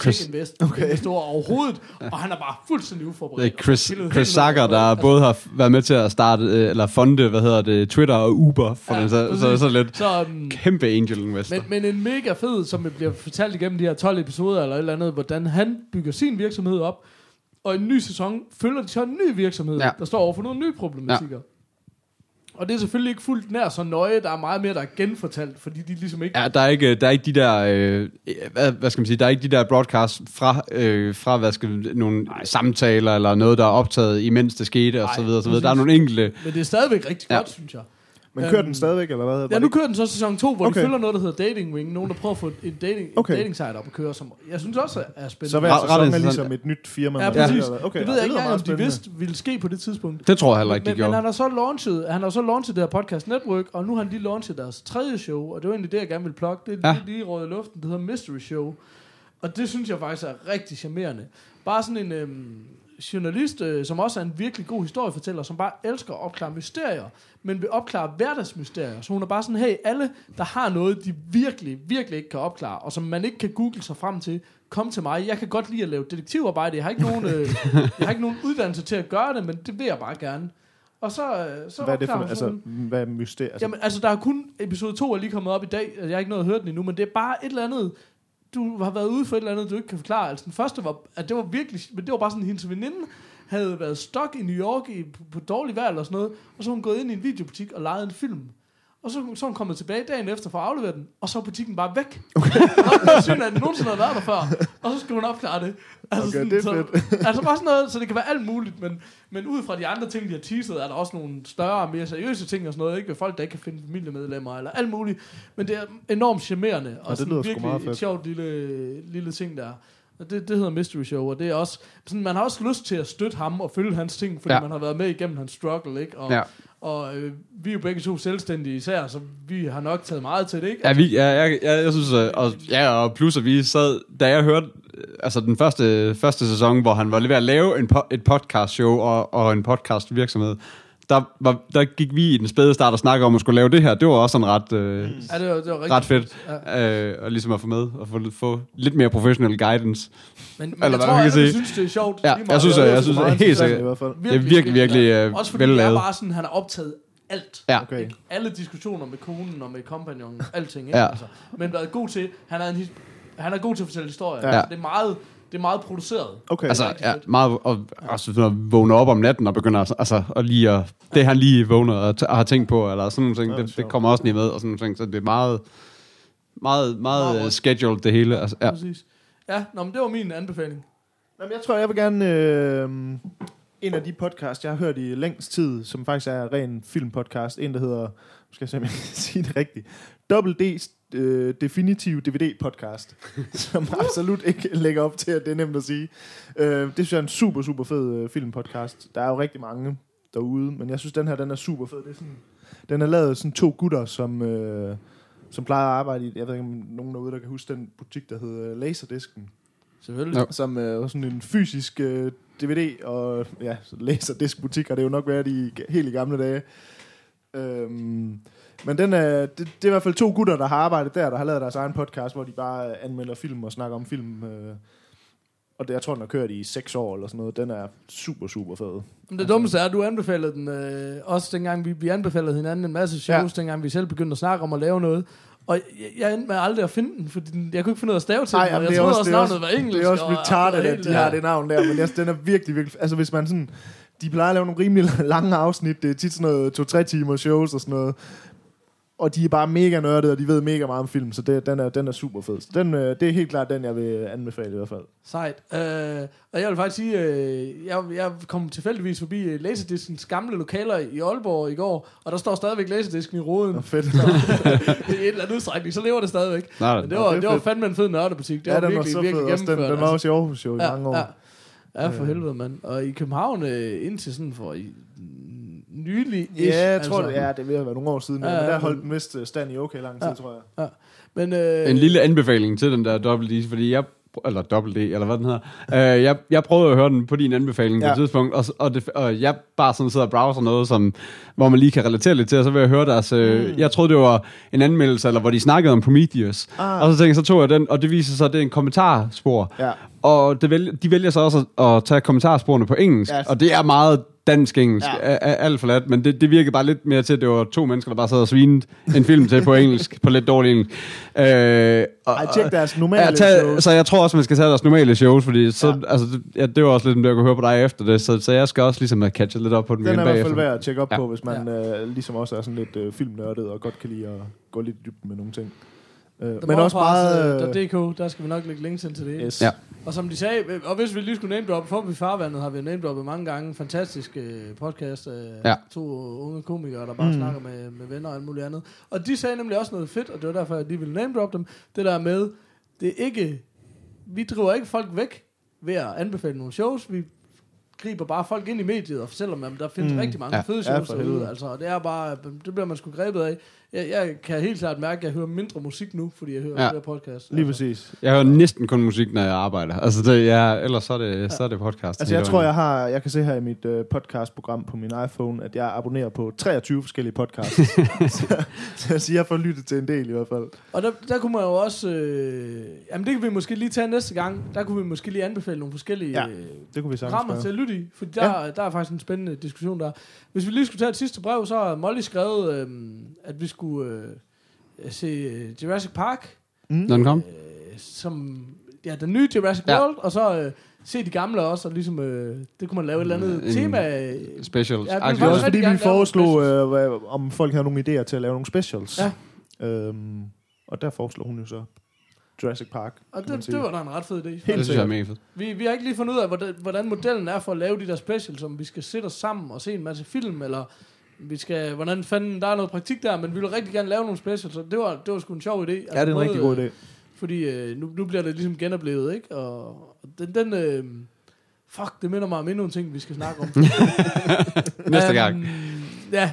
tech-investorer overhovedet, og han er bare fuldstændig uforberedt. Det er Chris Zucker, der både har været med til at starte, eller fonde, Twitter og Uber, for så lidt kæmpe angel investor. Men en mega fed, som bliver fortalt igennem de her 12 episoder, eller et eller andet, hvordan han bygger sin virksomhed op, og en ny sæson følger de så en ny virksomhed, der står over for nogle nye problematikker. Ja. Og det er selvfølgelig ikke fuldt nær så nøje. Der er meget mere, der er genfortalt, fordi de ligesom ikke... Ja, der er ikke de der... hvad skal man sige? Der er ikke de der broadcasts fra nogle samtaler eller noget, der er optaget imens det skete, og så videre, så videre. Der er nogle enkelte... Men det er stadigvæk rigtig godt, synes jeg. Men kører den stadigvæk, eller hvad? Ja, nu kører den så sæson 2, hvor de følger noget, der hedder Dating Wing. Nogen, der prøver at få en dating site op at køre, som jeg synes også er spændende. Så hver sæson er ligesom et nyt firma. Ja, præcis. Okay, det ved jeg ikke engang, om de vidste ville ske på det tidspunkt. Det tror jeg heller ikke, de gjorde. Men han har så launchet det her podcast network, og nu har han lige launchet deres tredje show, og det var egentlig det, jeg gerne ville plukke. Det er lige røget i luften, det hedder Mystery Show. Og det synes jeg faktisk er rigtig charmerende. Bare sådan en... journalist, som også er en virkelig god historiefortæller, som bare elsker at opklare mysterier, men vil opklare hverdagsmysterier. Så hun er bare sådan, hey, alle, der har noget, de virkelig, virkelig ikke kan opklare, og som man ikke kan google sig frem til, kom til mig. Jeg kan godt lide at lave detektivarbejde. Jeg har ikke nogen uddannelse til at gøre det, men det vil jeg bare gerne. Og så hvad er det for, hvad er mysterier? Jamen, altså, der er kun episode 2 er lige kommet op i dag, jeg har ikke noget at høre den endnu, men det er bare et eller andet, du har været ude for et eller andet, du ikke kan forklare. Altså den første var, at det var virkelig... Men det var bare sådan, at hendes veninde havde været stok i New York på dårlig vejr eller sådan noget. Og så hun gået ind i en videobutik og lejet en film. Og så hun kommet tilbage dagen efter for at aflevere den. Og så er butikken bare væk. Og synes, at den nogensinde har været der før. Og så skal hun opklare det. Altså, okay, sådan, det er fedt. Altså bare sådan noget, så det kan være alt muligt. Men ud fra de andre ting, de har teaset, er der også nogle større og mere seriøse ting og sådan noget. Ikke ved folk, der ikke kan finde familiemedlemmer eller alt muligt. Men det er enormt charmerende. Og det lyder virkelig meget fedt. Et sjovt lille ting der. Og det hedder Mystery Show. Og det er også, sådan, man har også lyst til at støtte ham og følge hans ting, fordi man har været med igennem hans struggle, ikke? Og vi er jo begge to selvstændige især, så vi har nok taget meget til det, ikke? Ja, jeg synes, og plus at vi sad, da jeg hørte, altså den første sæson, hvor han var lige ved at lave et podcast show og en podcast virksomhed, der gik vi i den spæde start og snakkede om at skulle lave det her. Det var også en ret fedt og ligesom at få med og få lidt mere professional guidance. Men eller jeg tror, at synes, det er sjovt. Ja, jeg synes helt sikkert. I hvert fald. Det er virkelig også fordi det er bare sådan, han har optaget alt. Ja. Okay. Alle diskussioner med konen og med kompagnonen og alting. Ja. Altså. Men været god til, han er god til at fortælle historier. Ja. Altså, det er meget produceret. Okay. Altså, meget at vågne op om natten og begynde at lige at... Det han lige vågner og har tænkt på, eller sådan nogle ting, det kommer også lige med, og sådan nogle ting, så det er meget, meget, meget scheduled det hele. Altså, ja. Præcis. Ja, men det var min anbefaling. Jamen, jeg tror, jeg vil gerne... en af de podcasts, jeg har hørt i længst tid, som faktisk er ren filmpodcast, en der hedder... Skal jeg se, om jeg kan sige det rigtigt? Double D's definitive DVD-podcast, som absolut ikke lægger op til, at det er nemt at sige. Det synes jeg er en super, super fed filmpodcast. Der er jo rigtig mange derude, men jeg synes, den her den er super fed. Det er sådan, den er lavet sådan to gutter, som plejer at arbejde i, jeg ved ikke om nogen derude, der kan huske den butik, der hedder Laserdisken. Selvfølgelig. Som sådan en fysisk DVD og ja, Laserdisc-butikker, det er jo nok været i helt i gamle dage. Men den er, det er i hvert fald 2 gutter, der har arbejdet der, der har lavet deres egen podcast, hvor de bare anmelder film og snakker om film. Og det, jeg tror, den har kørt i 6 år eller sådan noget. Den er super, super fed. Men det dummeste er, at du anbefalede den også dengang, vi anbefalede hinanden en masse shows, ja, dengang vi selv begyndte at snakke om at lave noget. Og jeg endte med aldrig at finde den, for jeg kunne ikke finde noget at stave til. Nej, den, og jeg troede også, navnet var engelsk. Det er også retarded, og at de har det navn der, men den er virkelig, virkelig... Altså, hvis man sådan... De plejer at lave nogle rimelig lange afsnit. Det er tit sådan noget 2-3 timer shows og sådan noget. Og de er bare mega nørdede, og de ved mega meget om film, så den er super fed. Det er helt klart den, jeg vil anbefale i hvert fald. Sejt. Og jeg vil faktisk sige, jeg kom tilfældigvis forbi Laserdiscens gamle lokaler i Aalborg i går, og der står stadigvæk Laserdisken i roden. Oh, fedt. I en eller anden udstrækning, så lever det stadigvæk. Nej, men det var fandme en fed nørdebutik. Det var virkelig, virkelig gennemført. Den var også i Aarhus jo i mange år. Ja, for helvede, mand. Og i København indtil sådan for... Nylig. Ja, jeg tror det. Ja, det vil have været nogle år siden. Men der holdt den mest stand i okay lang tid, tror jeg. Ja. Men, en lille anbefaling til den der Double D, fordi jeg... Eller Double D, eller hvad den hedder. Jeg prøvede at høre den på din anbefaling på et tidspunkt, og jeg bare sådan sidder og browser noget, hvor man lige kan relatere lidt til, og så vil jeg høre deres... Jeg troede, det var en anmeldelse, eller hvor de snakkede om Prometheus. Og så tænkte jeg, så tog jeg den, og det viser sig, at det er en kommentarspor. Ja. Og de vælger så også at tage kommentarsporene på engelsk, og det er meget... dansk-engelsk, alt for lat, men det virkede bare lidt mere til, at det var 2 mennesker, der bare sad og svinede en film til på engelsk, på lidt dårlig engelsk. Tjek deres normale shows. Så jeg tror også, man skal tage deres normale shows, fordi så, det var også lidt, jeg kunne høre på dig efter det, så jeg skal også ligesom catche lidt op på den igen bagefter. Den er i hvert fald værd at tjekke op på, hvis man ligesom også er sådan lidt filmnørdet, og godt kan lide at gå lidt dybt med nogle ting. Men også meget... .dk, der skal vi nok lægge links ind til det. Yes. Ja. Og som de sagde, og hvis vi lige skulle name-droppe, for vi farvandet har vi name-droppet mange gange. Fantastisk podcast. 2 unge komikere, der bare snakker med venner og alt muligt andet. Og de sagde nemlig også noget fedt, og det var derfor, at de ville name-droppe dem. Det der med, det er ikke... Vi driver ikke folk væk ved at anbefale nogle shows. Vi griber bare folk ind i mediet og fortæller dem, at der findes rigtig mange fede shows derude. Altså, og det er bare... Det bliver man sgu grebet af. Jeg kan helt klart mærke, at jeg hører mindre musik nu, fordi jeg hører flere podcasts. Lige præcis. Jeg hører næsten kun musik, når jeg arbejder. Altså det, ellers så er det podcast. Altså jeg tror, jeg kan se her i mit podcastprogram på min iPhone, at jeg abonnerer på 23 forskellige podcasts. så jeg får lyttet til en del i hvert fald. Og der kunne man jo også... jamen det kan vi måske lige tage næste gang. Der kunne vi måske lige anbefale nogle forskellige programmer til at lytte i. For der er faktisk en spændende diskussion der. Hvis vi lige skulle tage et sidste brev, så har Molly skrevet, at vi skulle se Jurassic Park, når den kom, som den nye Jurassic World, og så se de gamle også, og ligesom det kunne man lave et eller andet tema specials. Ja, det var også fordi vi foreslog om folk havde nogle idéer til at lave nogle specials. Ja. Og der foreslog hun jo så Jurassic Park. Og det var da en ret fed idé. Helt sikkert. Vi har ikke lige fundet ud af, hvordan modellen er for at lave de der specials, om vi skal sætte os sammen og se en masse film, eller vi skal, hvordan fanden, der er noget praktik der, men vi vil rigtig gerne lave nogle specials, så det var sgu en sjov idé. Altså det er en rigtig god idé. Fordi nu bliver det ligesom genoplevet, ikke? Og den det minder mig om endnu en ting, vi skal snakke om. Næste gang. Ja,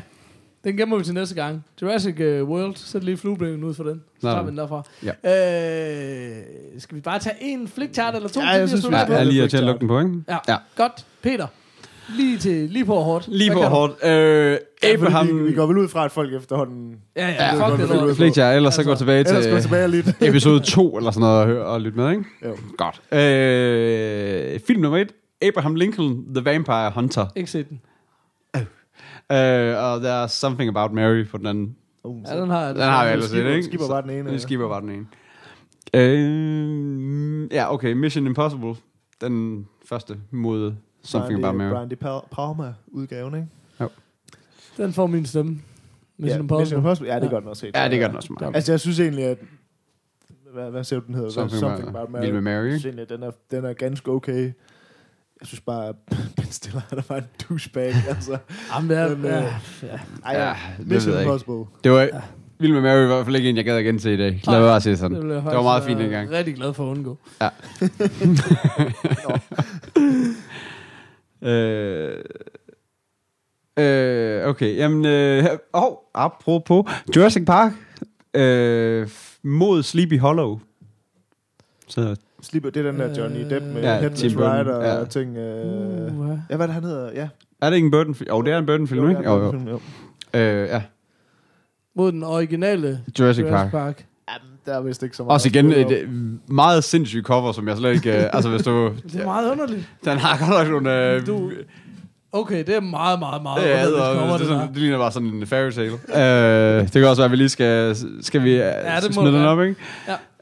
den gemmer vi til næste gang. Jurassic World, sæt lige flueblinken ud for den. Så tager vi den derfra. Ja. Skal vi bare tage en flickchart eller 2? Ja, jeg synes, jeg er lige til at lukke den på, ikke? Ja. Godt. Peter. Lige på hårdt. Lige på hårdt. Abraham... Ja, vi går vel ud fra, at folk efterhånden... Ja, fuck det. Fletcher, ellers så går tilbage til... Ellers går tilbage lidt. episode 2 eller sådan noget at høre og lytte med, ikke? Jo. Godt. Film nummer 1. Abraham Lincoln, The Vampire Hunter. Ikke set den. Og There's Something About Mary på den anden. Ja, den har vi ellers set, ikke? Den skipper bare den ene. Ja, okay. Mission Impossible. Den første måde... Brian De Palma-udgaven, ikke? Jo. Den får min stemme. Mission Impossible. Ja, det gør den også helt. Ja, det gør den også meget. Altså, jeg synes egentlig, at... Hvad siger du, den hedder? Something About Mary. Den er ganske okay. Jeg synes bare, Ben Stiller er der bare en douchebag, altså. Jamen, Mission Impossible. Det var... Ja. Vild med Mary var i hvert fald ikke en, jeg gad at gense i dag. Lad mig bare sige sådan. Det var meget fint en gang. Jeg er rigtig glad for at undgå. Ja. Okay, jamen apropos Jurassic Park mod Sleepy Hollow. Så Slipper, det er den der Johnny Depp med Headless Rider og ting. Ja, hvad det han hedder, ja. Er det ikke en Burton-film? Det er en Burton-film, ikke? Ja. Mod den originale Jurassic Park. Jamen, der er vist ikke så meget. Også igen, et meget sindssygt cover, som jeg slet ikke... altså, hvis du... Det er meget underligt. Den har godt nok nogle... Okay, det er meget det, det ligner bare sådan en fairy tale. Det kan også være, at vi lige skal smide den op, ikke?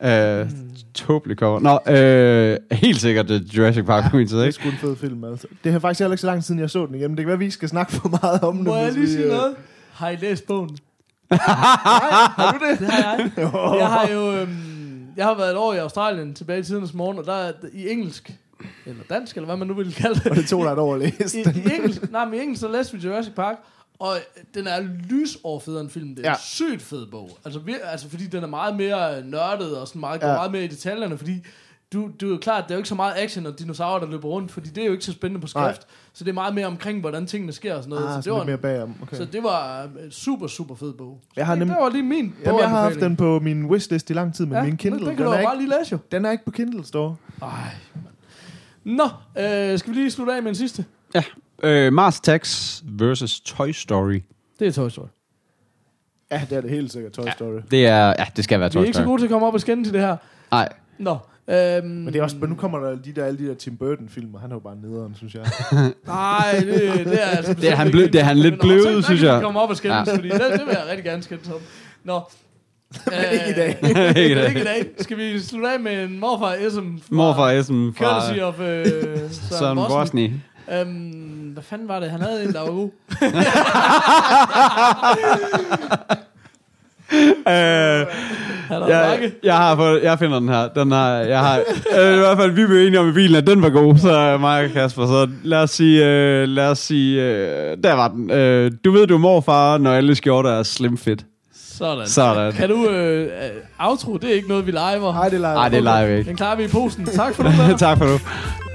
Ja. Tåbelig cover. Nå, helt sikkert Jurassic Park på min tid, ikke? Det er sgu en fed film, altså. Det har faktisk heller ikke så lang tid siden, jeg så den igen. Men det kan være, at vi skal snakke for meget om den. Må jeg lige sige noget? Har I læst bogen? Nej, har du det? Det har jeg. Jeg har været et år i Australien tilbage i tidens morgen, og der er i engelsk eller dansk, eller hvad man nu vil kalde det. Og det tog dig et år at læse. I engelsk, så læste vi Jurassic Park, og den er lysoverfedere en film. Det er en sygt fed bog. Altså, fordi den er meget mere nørdet, og sådan meget, går meget mere i detaljerne, fordi du er jo klart, der er jo ikke så meget action og dinosaurer, der løber rundt, fordi det er jo ikke så spændende på skrift. Nej. Så det er meget mere omkring, hvordan tingene sker og sådan noget. Så det var mere bagom. Okay. Så det var super, super fed bog. Det var lige min bog. Jeg har haft den på min wishlist i lang tid, men min Kindle. Den er bare lige læse jo. Den er ikke på Kindle Store. Ej, nå, skal vi lige slutte af med en sidste? Ja, Mars Attacks versus Toy Story. Det er Toy Story. Ja, det er det helt sikkert Toy Story. Det skal være Toy Story. Vi er ikke så gode til at komme op og skænde til det her. Nej. Nå. Men det er også, nu kommer der alle de der Tim Burton-filmer. Han er jo bare nederen, synes jeg. Nej, det er altså... det er han lidt blevet, synes jeg. Vi kommer op og skænde, fordi det vil jeg rigtig gerne skænde til. Nå. Ikke i dag. Ikke i dag. Skal vi slutte af med en Morfarism fra courtesy of Søren Bosni. Hvad fanden var det? Han havde en, der var god. Jeg finder den her. I hvert fald vi blev enige om i bilen, at den var god. Så mig og Kasper. Så lad os sige, der var den. Du ved, du er morfar, når alle skjorter er slim fit. Sådan. Kan du outro? Det er ikke noget, vi liver. Nej, det er live. Den klarer vi i posen. Tak for det. Tak for det.